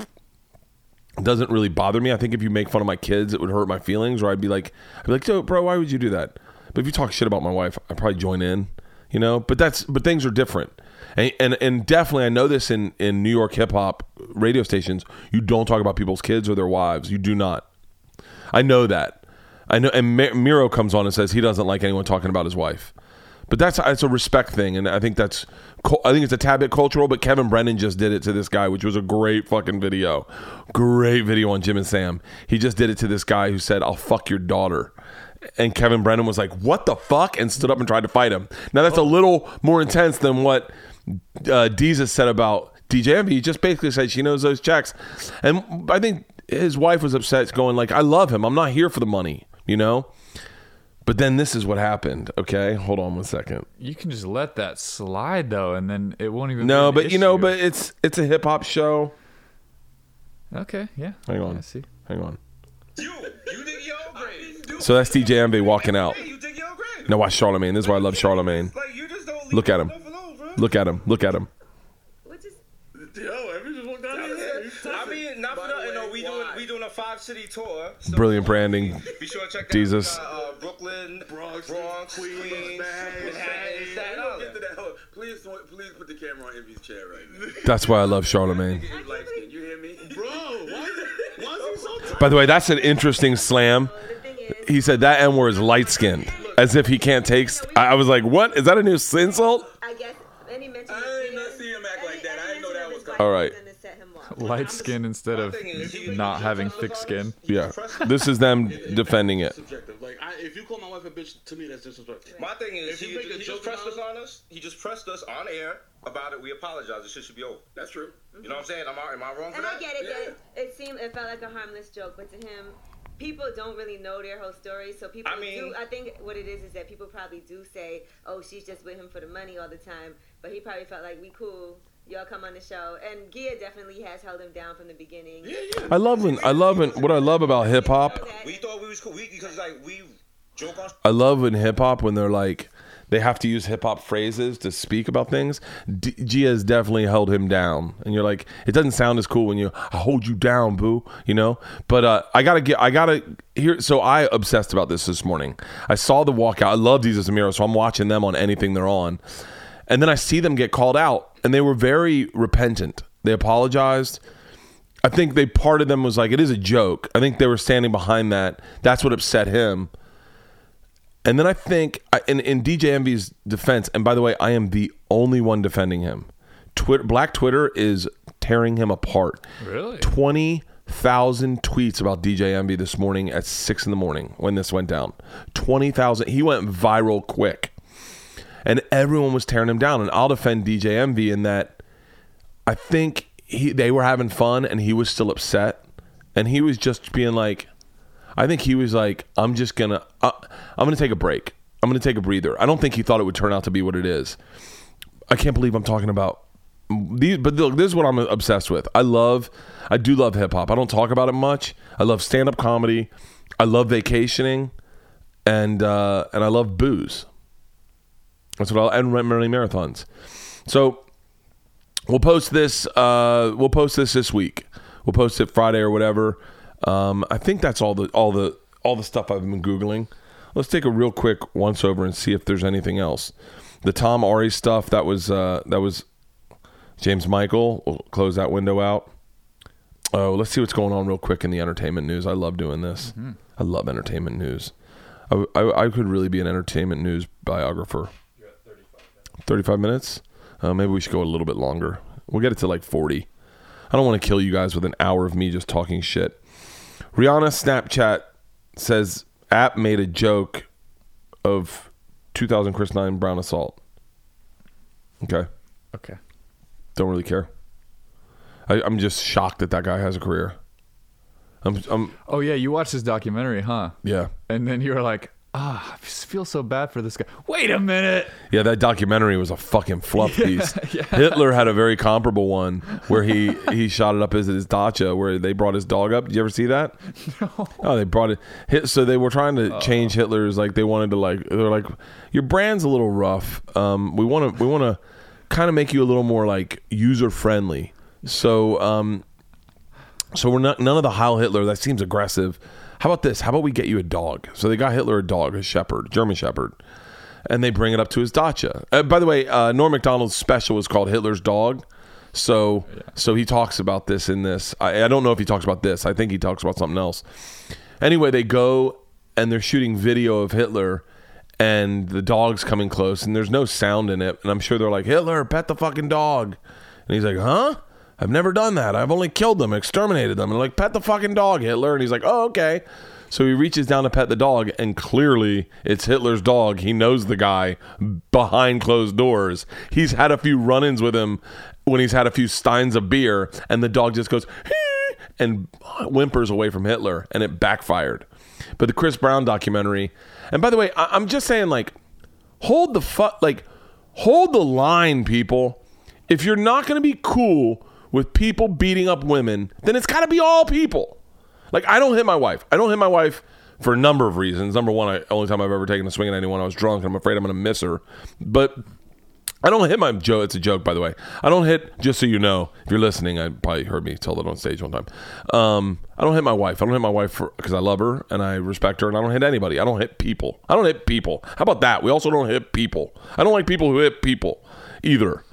doesn't really bother me. I think if you make fun of my kids, it would hurt my feelings, or I'd be like, I'd be like, yo, bro, why would you do that? But if you talk shit about my wife, I'd probably join in, you know. But that's but things are different, and and, and definitely I know this in, in New York hip hop radio stations, you don't talk about people's kids or their wives. You do not. I know that. I know. And Mero comes on and says he doesn't like anyone talking about his wife, but that's it's a respect thing, and I think that's I think it's a tad bit cultural, but Kevin Brennan just did it to this guy, which was a great fucking video. Great video on Jim and Sam. He just did it to this guy who said, I'll fuck your daughter. And Kevin Brennan was like, what the fuck? And stood up and tried to fight him. Now, that's a little more intense than what uh, Desus said about D J Envy. He just basically said she knows those checks. And I think his wife was upset, going like, I love him. I'm not here for the money, you know? But then this is what happened. Okay, hold on one second. You can just let that slide though, and then it won't even. No, be an but issue. You know, but it's it's a hip hop show. Okay, yeah. Hang on. I see. Hang on. You, you dig your own grave. So that's D J Envy walking out. You dig your own grave. Now watch Charlamagne. This is why I love Charlamagne. Like, you just don't leave Look at him. Alone, bro. Look at him. Look at him. What is? Yo, everyone just walked down here. I mean, not for nothing. No, we doing we doing a five city tour. So brilliant branding. Be sure to check out Jesus. Uh, Brooklyn, Bronx, Bronx, Queens, Queens Manhattan. Please, please put the camera on Envy's chair right now. That's why I love Charlamagne. You hear me, bro? Why? By the way, that's an interesting slam. He said that N word is light skinned, as if he can't take. St- I was like, what? Is that a new insult? I guess. And he mentioned. I did not see him act like that. I didn't know that was coming. All right. Light skin instead of not having thick skin. Yeah. This is them defending it. Like, I, if you call my wife a bitch, to me, that's disrespectful. My thing is, he, he, he just pressed us on us. He just pressed us on air about it. We apologize. This shit should be over. That's true. You know what I'm saying? Am I, am I wrong for that? And I get it. Yeah. It seemed, it felt like a harmless joke, but to him, people don't really know their whole story, so people I mean, do. I think what it is is that people probably do say, "Oh, she's just with him for the money all the time," but he probably felt like we cool. Y'all come on the show, and Gia definitely has held him down from the beginning. Yeah, yeah. I love when I love when what I love about hip hop. We thought we was cool because like we joke on. I love in hip hop when they're like they have to use hip hop phrases to speak about things. D- Gia's definitely held him down, and you're like, it doesn't sound as cool when you I hold you down, boo, you know. But uh, I gotta get, I gotta hear. So I obsessed about this this morning. I saw the walkout. I love Desus and Mero, so I'm watching them on anything they're on, and then I see them get called out. And they were very repentant. They apologized. I think they part of them was like, it is a joke. I think they were standing behind that. That's what upset him. And then I think, in, in D J Envy's defense, and by the way, I am the only one defending him. Twitter, Black Twitter is tearing him apart. Really? twenty thousand tweets about D J Envy this morning at six in the morning when this went down. twenty thousand. He went viral quick. And everyone was tearing him down. And I'll defend D J Envy in that I think he, they were having fun and he was still upset. And he was just being like, I think he was like, I'm just going to, uh, I'm going to take a break. I'm going to take a breather. I don't think he thought it would turn out to be what it is. I can't believe I'm talking about these, but look, this is what I'm obsessed with. I love, I do love hip hop. I don't talk about it much. I love stand-up comedy. I love vacationing. And, uh, and I love booze. That's what I'll and running marathons. So we'll post this. Uh, we'll post this this week. We'll post it Friday or whatever. Um, I think that's all the all the all the stuff I've been Googling. Let's take a real quick once over and see if there's anything else. The Tom Ari stuff that was uh, that was James Michael. We'll close that window out. Oh, let's see what's going on real quick in the entertainment news. I love doing this. Mm-hmm. I love entertainment news. I, I I could really be an entertainment news biographer. thirty-five minutes? Uh, maybe we should go a little bit longer. We'll get it to like forty. I don't want to kill you guys with an hour of me just talking shit. Rihanna Snapchat says app made a joke of two thousand Chris Nine Brown assault. Okay. Okay. Don't really care. I, I'm just shocked that that guy has a career. I'm, I'm. Oh yeah, you watched his documentary, huh? Yeah. And then you were like, ah, I feel so bad for this guy. Wait a minute. Yeah, that documentary was a fucking fluff yeah, piece. Yeah. Hitler had a very comparable one where he, he shot it up as his dacha, where they brought his dog up. Did you ever see that? No. Oh, they brought it. Hit, so they were trying to uh, change Hitler's. Like they wanted to like. They're like, your brand's a little rough. Um, we want to we want to kind of make you a little more like user friendly. So um, so we're not none of the Heil Hitler. That seems aggressive. How about this? How about we get you a dog? So they got Hitler a dog, a shepherd, German shepherd, and they bring it up to his dacha. Uh, by the way, uh, Norm Macdonald's special was called Hitler's Dog. So yeah. so he talks about this in this. I, I don't know if he talks about this. I think he talks about something else. Anyway, they go and they're shooting video of Hitler and the dog's coming close and there's no sound in it. And I'm sure they're like, Hitler, pet the fucking dog. And he's like, huh? I've never done that. I've only killed them, exterminated them. And like, pet the fucking dog, Hitler. And he's like, oh, okay. So he reaches down to pet the dog, and clearly it's Hitler's dog. He knows the guy behind closed doors. He's had a few run-ins with him when he's had a few steins of beer, and the dog just goes, hee, and whimpers away from Hitler, and it backfired. But the Chris Brown documentary, and by the way, I- I'm just saying, like, hold the fuck, like, hold the line, people. If you're not going to be cool with people beating up women, then it's got to be all people. Like, I don't hit my wife. I don't hit my wife for a number of reasons. Number one, I, only time I've ever taken a swing at anyone, I was drunk, and I'm afraid I'm going to miss her. But I don't hit my joke. It's a joke, by the way. I don't hit, just so you know, if you're listening, I probably heard me tell that on stage one time. Um, I don't hit my wife. I don't hit my wife because I love her and I respect her, and I don't hit anybody. I don't hit people. I don't hit people. How about that? We also don't hit people. I don't like people who hit people either.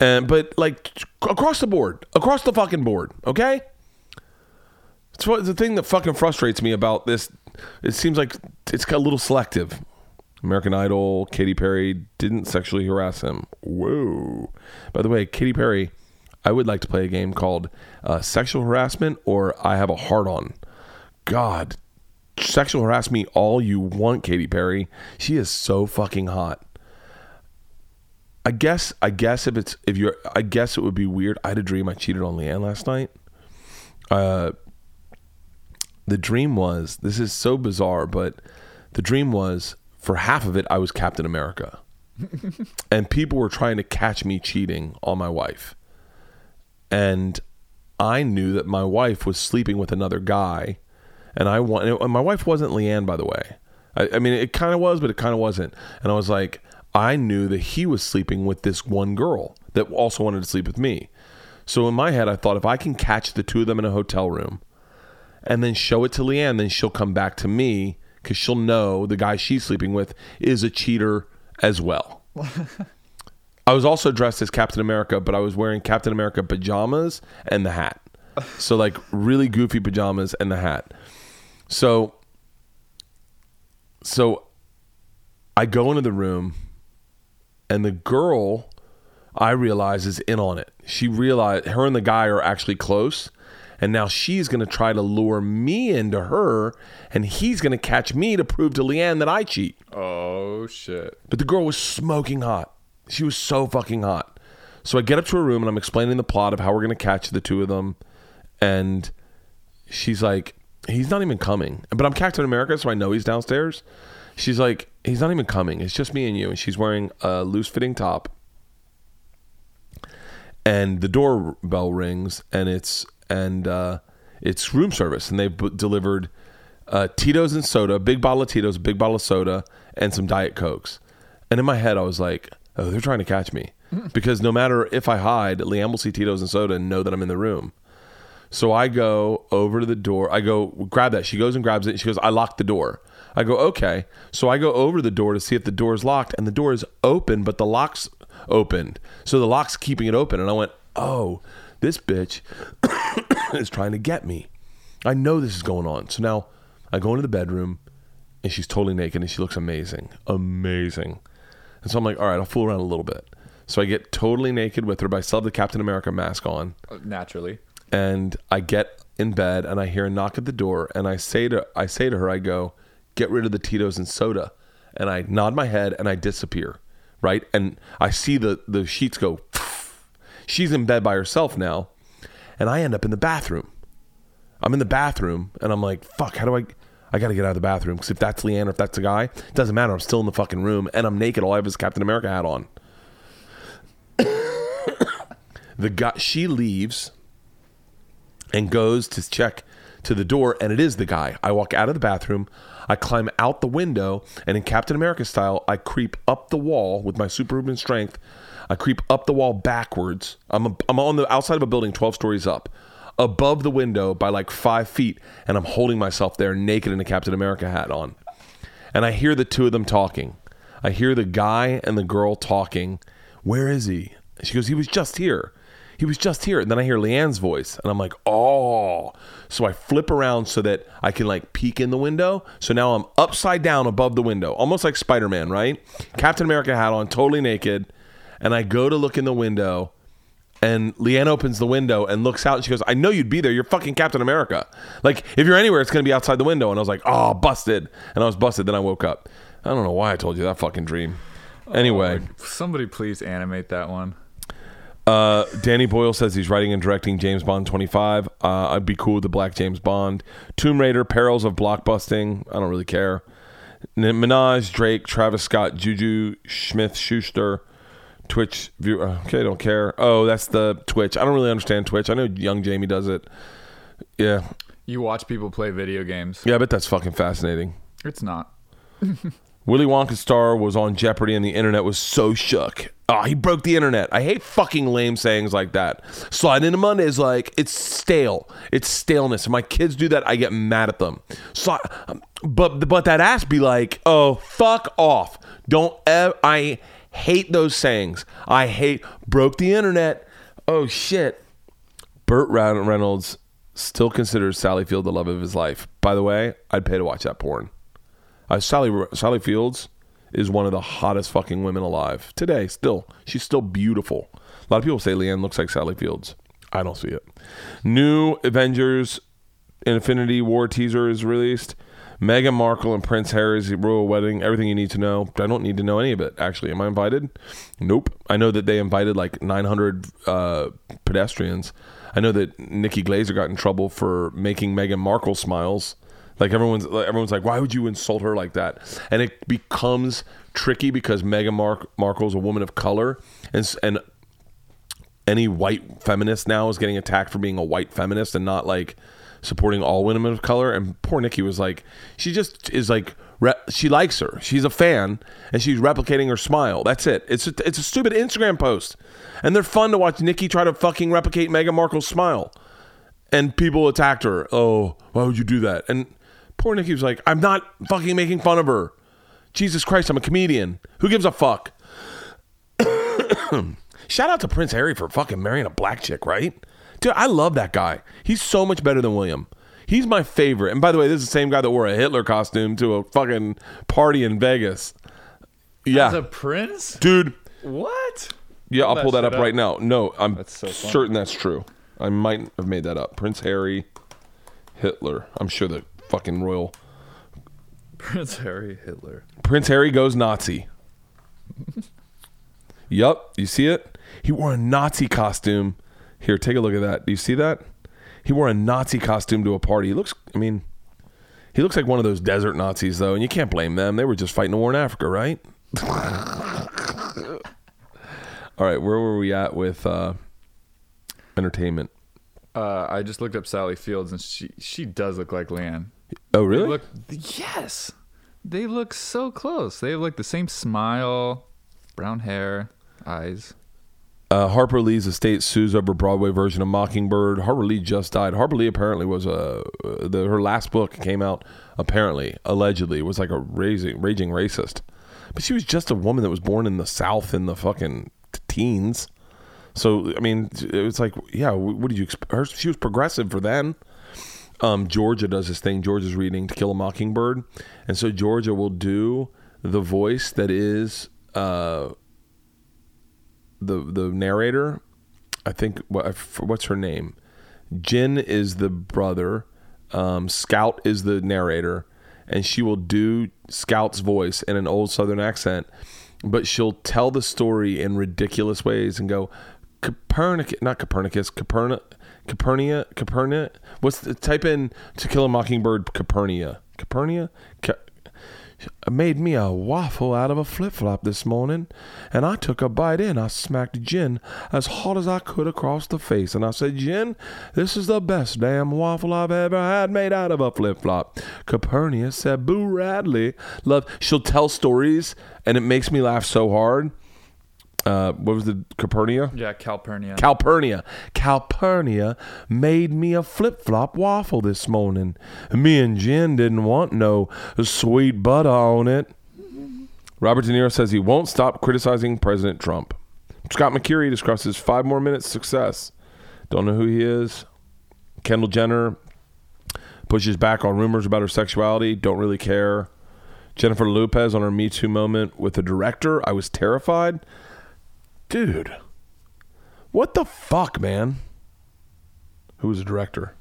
And But, like, across the board. Across the fucking board, okay? It's what, the thing that fucking frustrates me about this. It seems like it's a little selective. American Idol, Katy Perry didn't sexually harass him. Whoa. By the way, Katy Perry, I would like to play a game called uh, Sexual Harassment or I Have a Heart On. God, sexual harass me all you want, Katy Perry. She is so fucking hot. I guess, I guess if it's, if you're, I guess it would be weird. I had a dream I cheated on Leanne last night. Uh, the dream was, this is so bizarre, but the dream was, for half of it, I was Captain America. And people were trying to catch me cheating on my wife. And I knew that my wife was sleeping with another guy. And I want, and my wife wasn't Leanne, by the way. I, I mean, it kind of was, but it kind of wasn't. And I was like, I knew that he was sleeping with this one girl that also wanted to sleep with me. So in my head, I thought, if I can catch the two of them in a hotel room and then show it to Leanne, then she'll come back to me, because she'll know the guy she's sleeping with is a cheater as well. I was also dressed as Captain America, but I was wearing Captain America pajamas and the hat. So, like, really goofy pajamas and the hat. So, so I go into the room, and the girl, I realize, is in on it. She realized, her and the guy are actually close. And now she's going to try to lure me into her, and he's going to catch me to prove to Leanne that I cheat. Oh, shit. But the girl was smoking hot. She was so fucking hot. So I get up to her room, and I'm explaining the plot of how we're going to catch the two of them. And she's like, he's not even coming. But I'm Captain America, so I know he's downstairs. She's like, he's not even coming. It's just me and you. And she's wearing a loose-fitting top. And the doorbell rings, and it's... And uh, it's room service, and they've b- delivered uh, Tito's and soda, big bottle of Tito's, big bottle of soda, and some Diet Cokes. And in my head, I was like, oh, they're trying to catch me. Mm-hmm. Because no matter if I hide, Liam will see Tito's and soda and know that I'm in the room. So I go over to the door. I go, grab that. She goes and grabs it, and she goes, I locked the door. I go, okay. So I go over to the door to see if the door is locked, and the door is open, but the lock's opened. So the lock's keeping it open, and I went, oh, this bitch is trying to get me. I know this is going on. So now I go into the bedroom, and she's totally naked, and she looks amazing. Amazing. And so I'm like, all right, I'll fool around a little bit. So I get totally naked with her, but I still have the Captain America mask on. Naturally. And I get in bed, and I hear a knock at the door, and I say to I say to her, I go, get rid of the Tito's and soda. And I nod my head, and I disappear. Right? And I see the, the sheets go. She's in bed by herself now, and I end up in the bathroom. I'm in the bathroom, and I'm like, fuck, how do I... I got to get out of the bathroom, because if that's Leanne or if that's a guy, it doesn't matter. I'm still in the fucking room, and I'm naked. All I have is Captain America hat on. The guy, she leaves and goes to check to the door, and it is the guy. I walk out of the bathroom, I climb out the window, and in Captain America style, I creep up the wall with my superhuman strength. I creep up the wall backwards. I'm a, I'm on the outside of a building, twelve stories up, above the window by like five feet, and I'm holding myself there naked in a Captain America hat on. And I hear the two of them talking. I hear the guy and the girl talking. Where is he? She goes, he was just here. He was just here. And then I hear Leanne's voice, and I'm like, oh. So I flip around so that I can like peek in the window. So now I'm upside down above the window, almost like Spider-Man, right? Captain America hat on, totally naked. And I go to look in the window, and Leanne opens the window and looks out, and she goes, I know you'd be there. You're fucking Captain America. Like, if you're anywhere, it's going to be outside the window. And I was like, oh, busted. And I was busted. Then I woke up. I don't know why I told you that fucking dream. Anyway. Oh, somebody please animate that one. Uh, Danny Boyle says he's writing and directing James Bond twenty-five. Uh, I'd be cool with the black James Bond. Tomb Raider, Perils of Blockbusting. I don't really care. Minaj, Drake, Travis Scott, Juju, Smith, Schuster, Twitch viewer. Okay, don't care. Oh, that's the Twitch. I don't really understand Twitch. I know young Jamie does it. Yeah. You watch people play video games. Yeah, I bet that's fucking fascinating. It's not. Willy Wonka's star was on Jeopardy and the internet was so shook. Oh, he broke the internet. I hate fucking lame sayings like that. Slide into Monday is like, it's stale. It's staleness. If my kids do that, I get mad at them. So, but but that ass be like, oh, fuck off. Don't ever. I hate those sayings. I hate broke the internet. Oh, shit. Burt Reynolds still considers Sally Field the love of his life. By the way, I'd pay to watch that porn. Uh, Sally, Sally Fields is one of the hottest fucking women alive today. Still, she's still beautiful. A lot of people say Leanne looks like Sally Fields. I don't see it. New Avengers Infinity War teaser is released. Meghan Markle and Prince Harry's royal wedding. Everything you need to know. I don't need to know any of it, actually. Am I invited? Nope. I know that they invited like nine hundred uh, pedestrians. I know that Nikki Glaser got in trouble for making Meghan Markle smiles. Like everyone's, everyone's like, why would you insult her like that? And it becomes tricky because Meghan Mark- Markle's a woman of color, and and any white feminist now is getting attacked for being a white feminist and not like supporting all women of color. And poor Nikki was like, she just is like, re- she likes her, she's a fan, and she's replicating her smile. That's it. It's a, it's a stupid Instagram post, and they're fun to watch Nikki try to fucking replicate Meghan Markle's smile, and people attacked her. Oh, why would you do that? And poor Nikki was like, I'm not fucking making fun of her. Jesus Christ, I'm a comedian. Who gives a fuck? Shout out to Prince Harry for fucking marrying a black chick, right? Dude, I love that guy. He's so much better than William. He's my favorite. And by the way, this is the same guy that wore a Hitler costume to a fucking party in Vegas. Yeah. As a prince? Dude. What? Yeah, I'll pull that up right now. No, I'm certain that's true. I might have made that up. Prince Harry, Hitler. I'm sure that... Fucking royal. Prince Harry, Hitler. Prince Harry goes Nazi. Yup, you see it? He wore a Nazi costume. Here, take a look at that. Do you see that? He wore a Nazi costume to a party. He looks, I mean, he looks like one of those desert Nazis, though, and you can't blame them. They were just fighting a war in Africa, right? All right, where were we at with uh, entertainment? Uh, I just looked up Sally Fields, and she she does look like Leanne. Oh, really? They look, yes. They look so close. They have like the same smile, brown hair, eyes. Uh, Harper Lee's estate sues over Broadway version of Mockingbird. Harper Lee just died. Harper Lee apparently was a... The, her last book came out, apparently, allegedly, was like a raging, raging racist. But she was just a woman that was born in the South in the fucking teens. So, I mean, it's like, yeah, what did you expect? Her, she was progressive for then. Um, Georgia does this thing. Georgia's reading To Kill a Mockingbird. And so Georgia will do the voice that is uh, the the narrator. I think, what, what's her name? Jin is the brother. Um, Scout is the narrator. And she will do Scout's voice in an old Southern accent. But she'll tell the story in ridiculous ways and go... Copernicus, not Copernicus, Coperna, Capernia, Capernia. What's the, type in To Kill a Mockingbird, Capernia, Capernia. Cap, made me a waffle out of a flip flop this morning, and I took a bite in. I smacked Jen as hard as I could across the face, and I said, "Jen, this is the best damn waffle I've ever had, made out of a flip flop." Capernia said, "Boo Radley, love." She'll tell stories, and it makes me laugh so hard. Uh, what was the Calpurnia? Yeah, Calpurnia. Calpurnia. Calpurnia made me a flip-flop waffle this morning. Me and Jen didn't want no sweet butter on it. Robert De Niro says he won't stop criticizing President Trump. Scott McCreery discusses five more minutes success. Don't know who he is. Kendall Jenner pushes back on rumors about her sexuality. Don't really care. Jennifer Lopez on her Me Too moment with the director. I was terrified. Dude, what the fuck, man? Who was the director?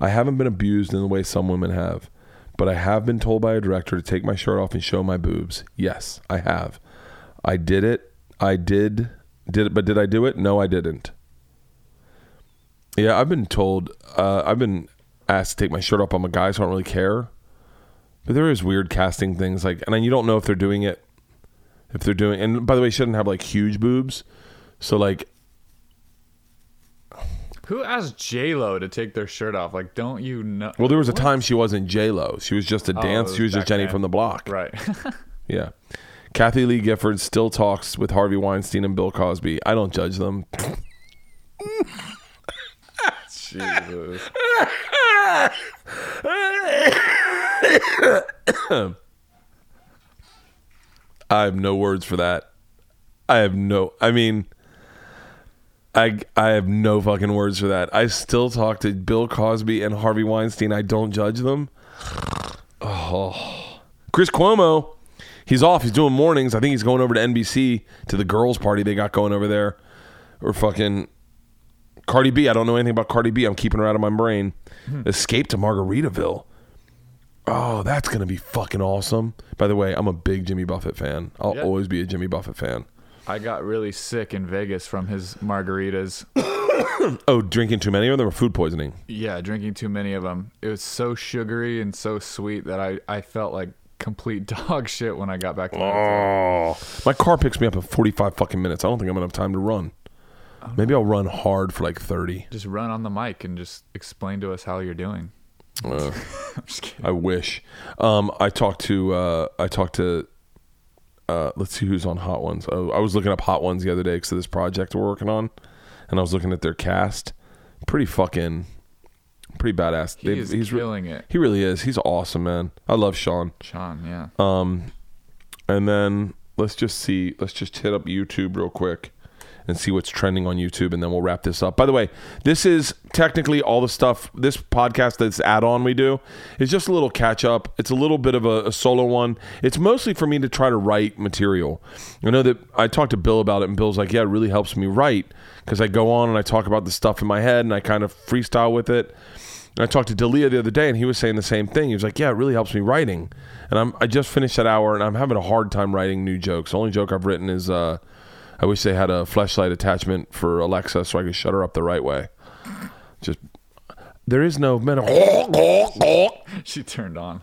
I haven't been abused in the way some women have. but I have been told by a director to take my shirt off and show my boobs. Yes, I have. I did it. I did. Did it, but did I do it? No, I didn't. Yeah, I've been told, uh, I've been asked to take my shirt off. I'm a guy, so I don't really care. But there is weird casting things, like, and you don't know if they're doing it, if they're doing, and by the way, you shouldn't have like huge boobs. So like, who asked J-Lo to take their shirt off? Like, don't you know? Well, there was a what? time she wasn't J-Lo. She was just a dance. Oh, she was just Jenny man. from the block. Right. Yeah. Kathy Lee Gifford still talks with Harvey Weinstein and Bill Cosby. I don't judge them. Jesus. I have no words for that. I have no, I mean, I I have no fucking words for that. I still talk to Bill Cosby and Harvey Weinstein. I don't judge them. Oh. Chris Cuomo, he's off. He's doing mornings. I think he's going over to N B C to the girls' party they got going over there. Or fucking Cardi B. I don't know anything about Cardi B. I'm keeping her out of my brain. Hmm. Escape to Margaritaville. Oh, that's going to be fucking awesome. By the way, I'm a big Jimmy Buffett fan. I'll yep. always be a Jimmy Buffett fan. I got really sick in Vegas from his margaritas. Oh, drinking too many of them or food poisoning? Yeah, drinking too many of them. It was so sugary and so sweet that I, I felt like complete dog shit when I got back to my hotel. Oh, my car picks me up in forty-five fucking minutes. I don't think I'm going to have time to run. Maybe I'll run hard for like thirty. Just run on the mic and just explain to us how you're doing. Uh, I'm just kidding. I wish. Um, I talked to... Uh, I talked to... Uh, let's see who's on Hot Ones. Oh, I was looking up Hot Ones the other day because of this project we're working on, and I was looking at their cast. Pretty fucking, pretty badass. He they, is he's killing re- it. He really is. He's awesome, man. I love Sean. Sean, yeah. Um, and then let's just see. Let's just hit up YouTube real quick and see what's trending on YouTube, and then we'll wrap this up. By the way, this is technically all the stuff. This podcast that's add-on we do is just a little catch-up. It's a little bit of a, a solo one. It's mostly for me to try to write material. I know that I talked to Bill about it, and Bill's like, yeah, it really helps me write because I go on and I talk about the stuff in my head, and I kind of freestyle with it. And I talked to D'Elia the other day, and he was saying the same thing. He was like, yeah, it really helps me writing. And I'm, I just finished that hour, and I'm having a hard time writing new jokes. The only joke I've written is... uh I wish they had a fleshlight attachment for Alexa so I could shut her up the right way. Just, there is no mental. She turned on.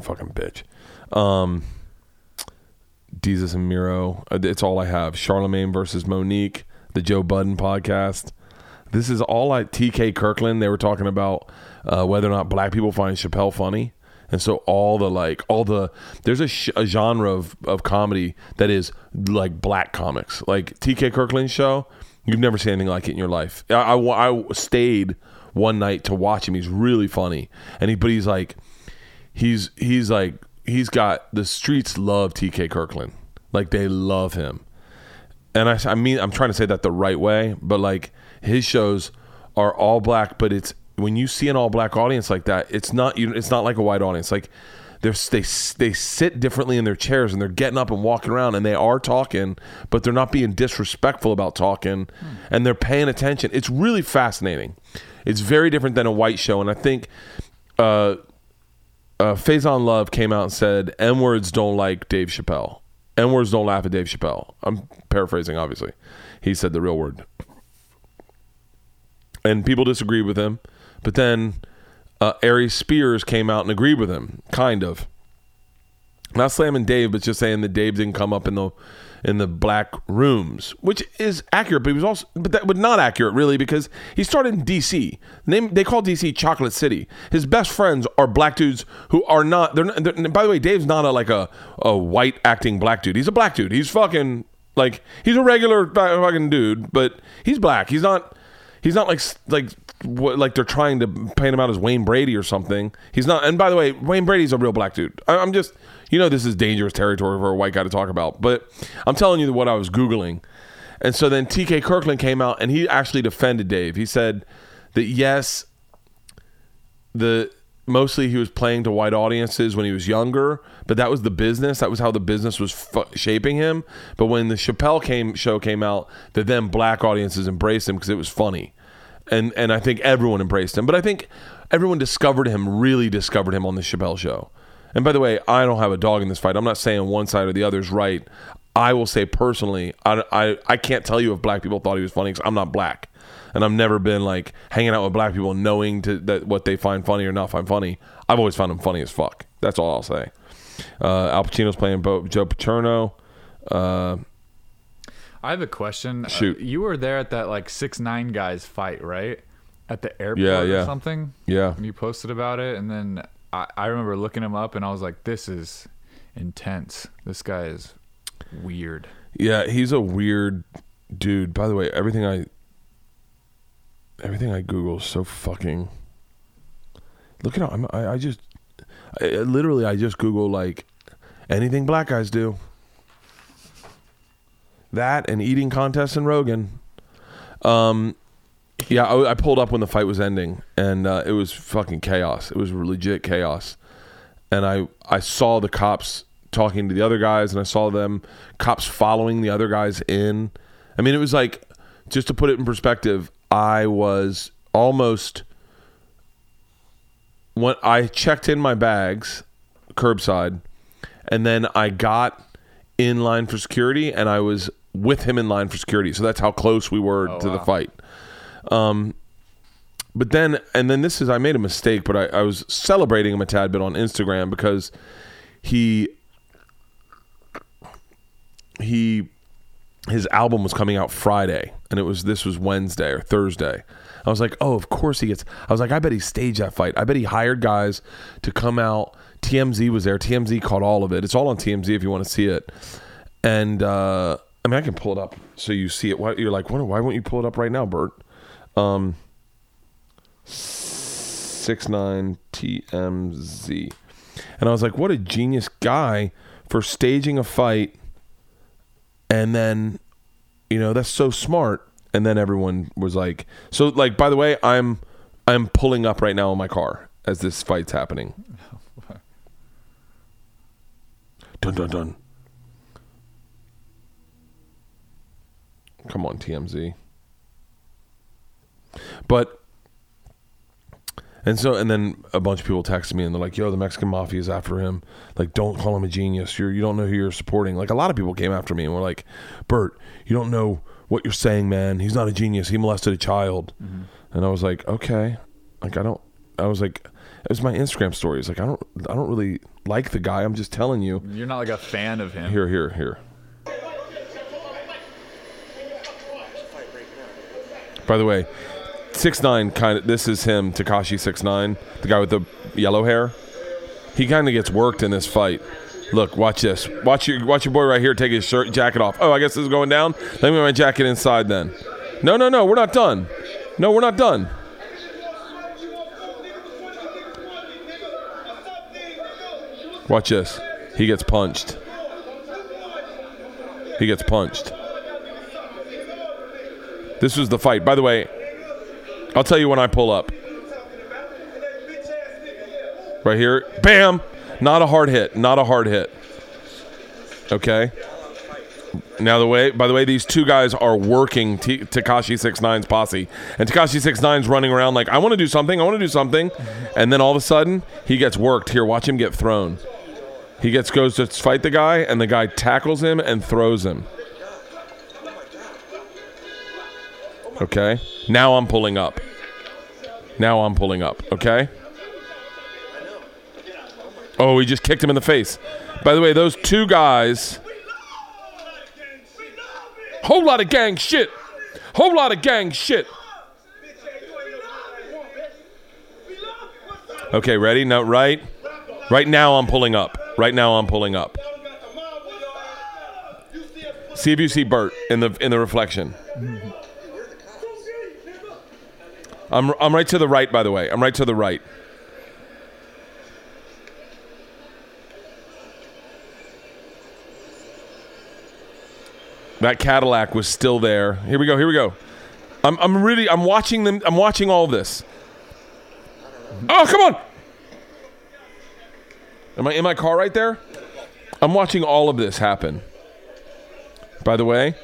Fucking bitch. Um, Desus and Mero. It's all I have. Charlamagne versus Monique. The Joe Budden podcast. This is all I. T K Kirkland. They were talking about uh, whether or not black people find Chappelle funny. And so all the like, all the, there's a, sh- a genre of, of comedy that is like black comics. Like T K Kirkland's show, you've never seen anything like it in your life. I, I, I stayed one night to watch him. He's really funny. And he, but he's like, he's, he's like, he's got, the streets love T K Kirkland. Like they love him. And I, I mean, I'm trying to say that the right way, but like his shows are all black, but it's, when you see an all-black audience like that, it's not you. It's not like a white audience. Like they they they sit differently in their chairs, and they're getting up and walking around, and they are talking, but they're not being disrespectful about talking, mm. and they're paying attention. It's really fascinating. It's very different than a white show, and I think uh, uh, Faison Love came out and said, "N-words don't like Dave Chappelle. N-words don't laugh at Dave Chappelle." I'm paraphrasing, obviously. He said the real word, and people disagreed with him. But then uh, Ari Spears came out and agreed with him, kind of. Not slamming Dave, but just saying that Dave didn't come up in the in the black rooms, which is accurate, but he was also but that was not accurate really because he started in D C. They, they call D C Chocolate City. His best friends are black dudes who are not. They're, not, they're by the way, Dave's not a, like a a white acting black dude. He's a black dude. He's fucking like he's a regular fucking dude, but he's black. He's not. He's not like like. What, like they're trying to paint him out as Wayne Brady or something. He's not. And by the way, Wayne Brady's a real black dude. I, I'm just, you know, this is dangerous territory for a white guy to talk about. But I'm telling you what I was Googling. And so then T K Kirkland came out and he actually defended Dave. He said that, yes, the mostly he was playing to white audiences when he was younger. But that was the business. That was how the business was fu- shaping him. But when the Chappelle came, show came out, the then black audiences embraced him because it was funny. And and I think everyone embraced him. But I think everyone discovered him, really discovered him on the Chappelle Show. And by the way, I don't have a dog in this fight. I'm not saying one side or the other is right. I will say personally, I, I, I can't tell you if black people thought he was funny because I'm not black. And I've never been like hanging out with black people knowing to, that what they find funny or not find funny. I've always found them funny as fuck. That's all I'll say. Uh, Al Pacino's playing Bo- Joe Paterno. Uh, I have a question. Shoot. Uh, you were there at that like six nine guys fight, right? At the airport yeah, yeah. or something? Yeah. And you posted about it. And then I, I remember looking him up and I was like, this is intense. This guy is weird. Yeah, he's a weird dude. By the way, everything I... Everything I Google is so fucking... Look at how I'm, I, I just... I, literally, I just Google, like, anything black guys do. That and eating contests in Rogan. Um, yeah, I, I pulled up when the fight was ending, and uh, it was fucking chaos. It was legit chaos. And I, I saw the cops talking to the other guys, and I saw them... Cops following the other guys in. I mean, it was like... Just to put it in perspective... I was almost, when I checked in my bags, curbside, and then I got in line for security, and I was with him in line for security. So that's how close we were oh, to wow. the fight. Um, but then, and then this is, I made a mistake, but I, I was celebrating him a tad bit on Instagram because he, he, his album was coming out Friday, and it was this was Wednesday or Thursday. I was like, oh, of course he gets... I was like, I bet he staged that fight. I bet he hired guys to come out. T M Z was there. T M Z caught all of it. It's all on T M Z if you want to see it. And, uh, I mean, I can pull it up so you see it. Why, you're like, why, why won't you pull it up right now, Bert? Um, six nine T M Z. And I was like, what a genius guy for staging a fight... And then, you know, that's so smart. And then everyone was like, so like, by the way, I'm, I'm pulling up right now in my car as this fight's happening. Dun, dun, dun. Come on, T M Z. But, and so, and then a bunch of people texted me and they're like, yo, the Mexican mafia is after him. Like, don't call him a genius. You're, you don't know who you're supporting. Like, a lot of people came after me and were like, Bert, you don't know what you're saying, man. He's not a genius. He molested a child. Mm-hmm. And I was like, okay. Like, I don't, I was like, it was my Instagram stories. Like, I don't, I don't really like the guy. I'm just telling you. You're not like a fan of him. Here, here, here. By the way, six nine kind of, this is him, Tekashi six nine, the guy with the yellow hair. He kind of gets worked in this fight. Look, watch this. Watch your watch your boy right here take his shirt jacket off. Oh, I guess this is going down. Let me get my jacket inside then. No, no, no, we're not done. No, we're not done. Watch this. He gets punched. He gets punched. This was the fight. By the way, I'll tell you when I pull up. Right here. Bam! Not a hard hit. Not a hard hit. Okay. Now, the way. by the way, these two guys are working T- Tekashi six nine's posse. And Tekashi six nine's running around like, I want to do something. I want to do something. And then all of a sudden, he gets worked. Here, watch him get thrown. He gets goes to fight the guy, and the guy tackles him and throws him. Okay. Now I'm pulling up. Now I'm pulling up. Okay. Oh, he just kicked him in the face. By the way, those two guys. Whole lot of gang shit. Whole lot of gang shit. Okay, ready? No, right. Right now I'm pulling up. Right now I'm pulling up. See if you see Bert in the in the reflection. Mm-hmm. I'm I'm right to the right, by the way. I'm right to the right. That Cadillac was still there. Here we go. Here we go. I'm I'm really I'm watching them. I'm watching all of this. Oh, come on. Am I in my car right there? I'm watching all of this happen. By the way,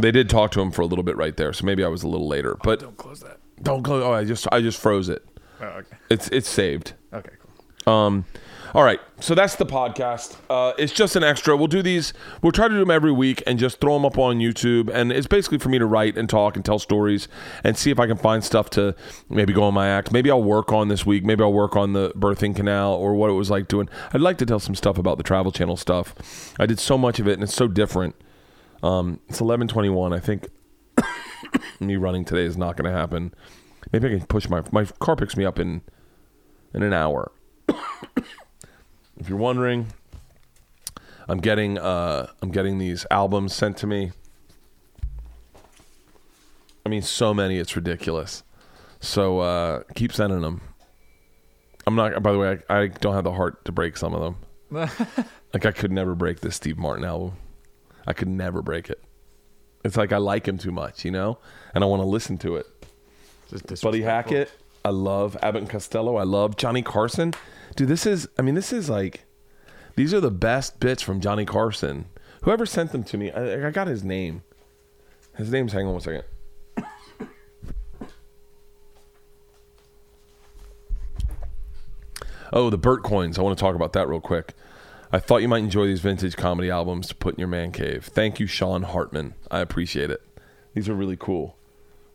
they did talk to him for a little bit right there, so maybe I was a little later. But oh, don't close that. Don't close. Oh, I just I just froze it. Oh, okay. It's it's saved. Okay, cool. Um, all right. So that's the podcast. Uh, it's just an extra. We'll do these. We'll try to do them every week and just throw them up on YouTube. And it's basically for me to write and talk and tell stories and see if I can find stuff to maybe go on my act. Maybe I'll work on this week. Maybe I'll work on the birthing canal or what it was like doing. I'd like to tell some stuff about the Travel Channel stuff. I did so much of it, and it's so different. Um, it's eleven twenty-one. I think me running today is not going to happen. Maybe I can push my... My car picks me up in in an hour. If you're wondering, I'm getting uh, I'm getting these albums sent to me. I mean, so many, it's ridiculous. So uh, keep sending them. I'm not. By the way, I, I don't have the heart to break some of them. Like, I could never break this Steve Martin album. I could never break it. It's like I like him too much, you know, and I want to listen to it. Just Buddy Hackett, I love Abbott and Costello. I love Johnny Carson. Dude, this is, I mean, this is like, these are the best bits from Johnny Carson. Whoever sent them to me, I, I got his name. His name's, hang on one second. Oh, the Burt coins. I want to talk about that real quick. I thought you might enjoy these vintage comedy albums to put in your man cave. Thank you, Sean Hartman. I appreciate it. These are really cool.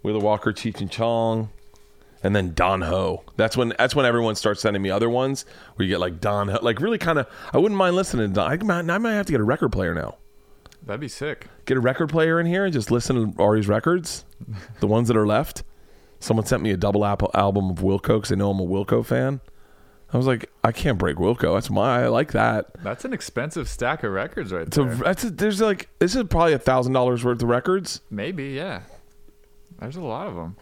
Wheeler Walker, Cheech and Chong. And then Don Ho. That's when that's when everyone starts sending me other ones where you get like Don Ho. Like really kind of, I wouldn't mind listening to Don. I might, I might have to get a record player now. That'd be sick. Get a record player in here and just listen to Ari's records. The ones that are left. Someone sent me a double apple album of Wilco because they know I'm a Wilco fan. I was like, I can't break Wilco. That's my, I like that. That's an expensive stack of records right it's there. A, that's a, there's like, this is probably a thousand dollars worth of records. Maybe, yeah. There's a lot of them.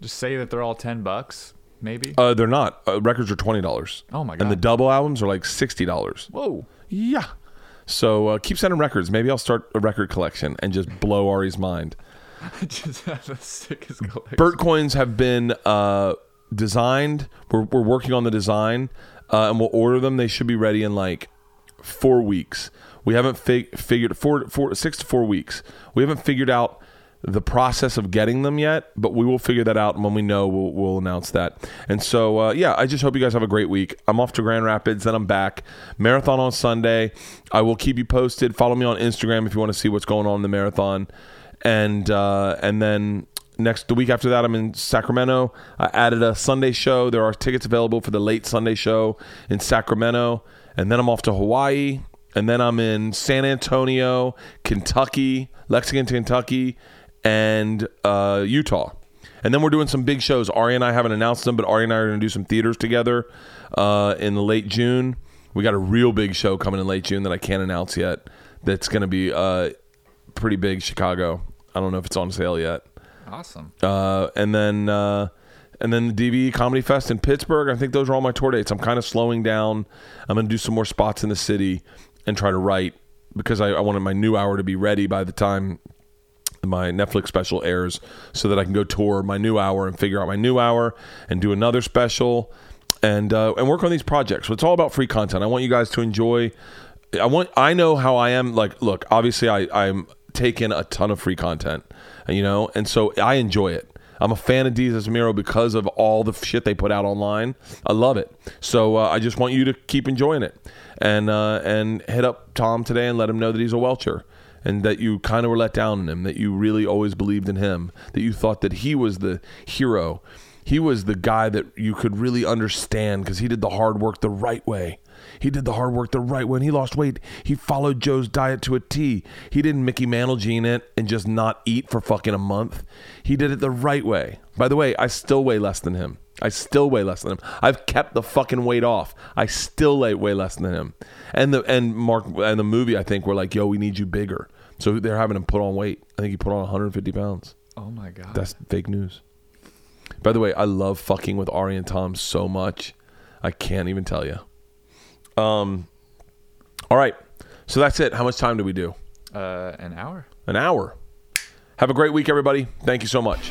Just say that they're all ten bucks, maybe? Uh, they're not. Uh, records are twenty dollars. Oh, my God. And the double albums are like sixty dollars. Whoa. Yeah. So uh, keep sending records. Maybe I'll start a record collection and just blow Ari's mind. I just have the sickest collection. Burt coins have been uh, designed. We're, we're working on the design, uh, and we'll order them. They should be ready in like four weeks. We haven't fig- figured four, four, six to four weeks. We haven't figured out the process of getting them yet, but we will figure that out, and when we know, we'll, we'll announce that. And so, uh, yeah, I just hope you guys have a great week. I'm off to Grand Rapids, then I'm back. Marathon on Sunday. I will keep you posted. Follow me on Instagram if you want to see what's going on in the marathon. And uh, and then next the week after that, I'm in Sacramento. I added a Sunday show. There are tickets available for the late Sunday show in Sacramento. And then I'm off to Hawaii. And then I'm in San Antonio, Kentucky, Lexington, Kentucky, and uh, Utah. And then we're doing some big shows. Ari and I haven't announced them, but Ari and I are going to do some theaters together uh, in late June. We got a real big show coming in late June that I can't announce yet that's going to be uh, pretty big, Chicago. I don't know if it's on sale yet. Awesome. Uh, and then uh, and then the D V E Comedy Fest in Pittsburgh. I think those are all my tour dates. I'm kind of slowing down. I'm going to do some more spots in the city and try to write because I, I wanted my new hour to be ready by the time my Netflix special airs so that I can go tour my new hour and figure out my new hour and do another special and uh, and work on these projects. So it's all about free content. I want you guys to enjoy. I want. I know how I am. Like, look, obviously I, I'm taking a ton of free content, you know, and so I enjoy it. I'm a fan of Desus and Mero because of all the shit they put out online. I love it. So uh, I just want you to keep enjoying it and uh, and hit up Tom today and let him know that he's a welcher. And that you kind of were let down on him, that you really always believed in him, that you thought that he was the hero. He was the guy that you could really understand because he did the hard work the right way. He did the hard work the right way. When he lost weight, he followed Joe's diet to a T. He didn't Mickey Mantle gene it and just not eat for fucking a month. He did it the right way. By the way, I still weigh less than him. I still weigh less than him. I've kept the fucking weight off. I still weigh less than him. And the and Mark and the movie, I think, were like, yo, we need you bigger. So they're having him put on weight. I think he put on one hundred fifty pounds. Oh, my God. That's fake news. By the way, I love fucking with Ari and Tom so much. I can't even tell you. Um. All right. So that's it. How much time do we do? Uh, an hour. An hour. Have a great week, everybody. Thank you so much.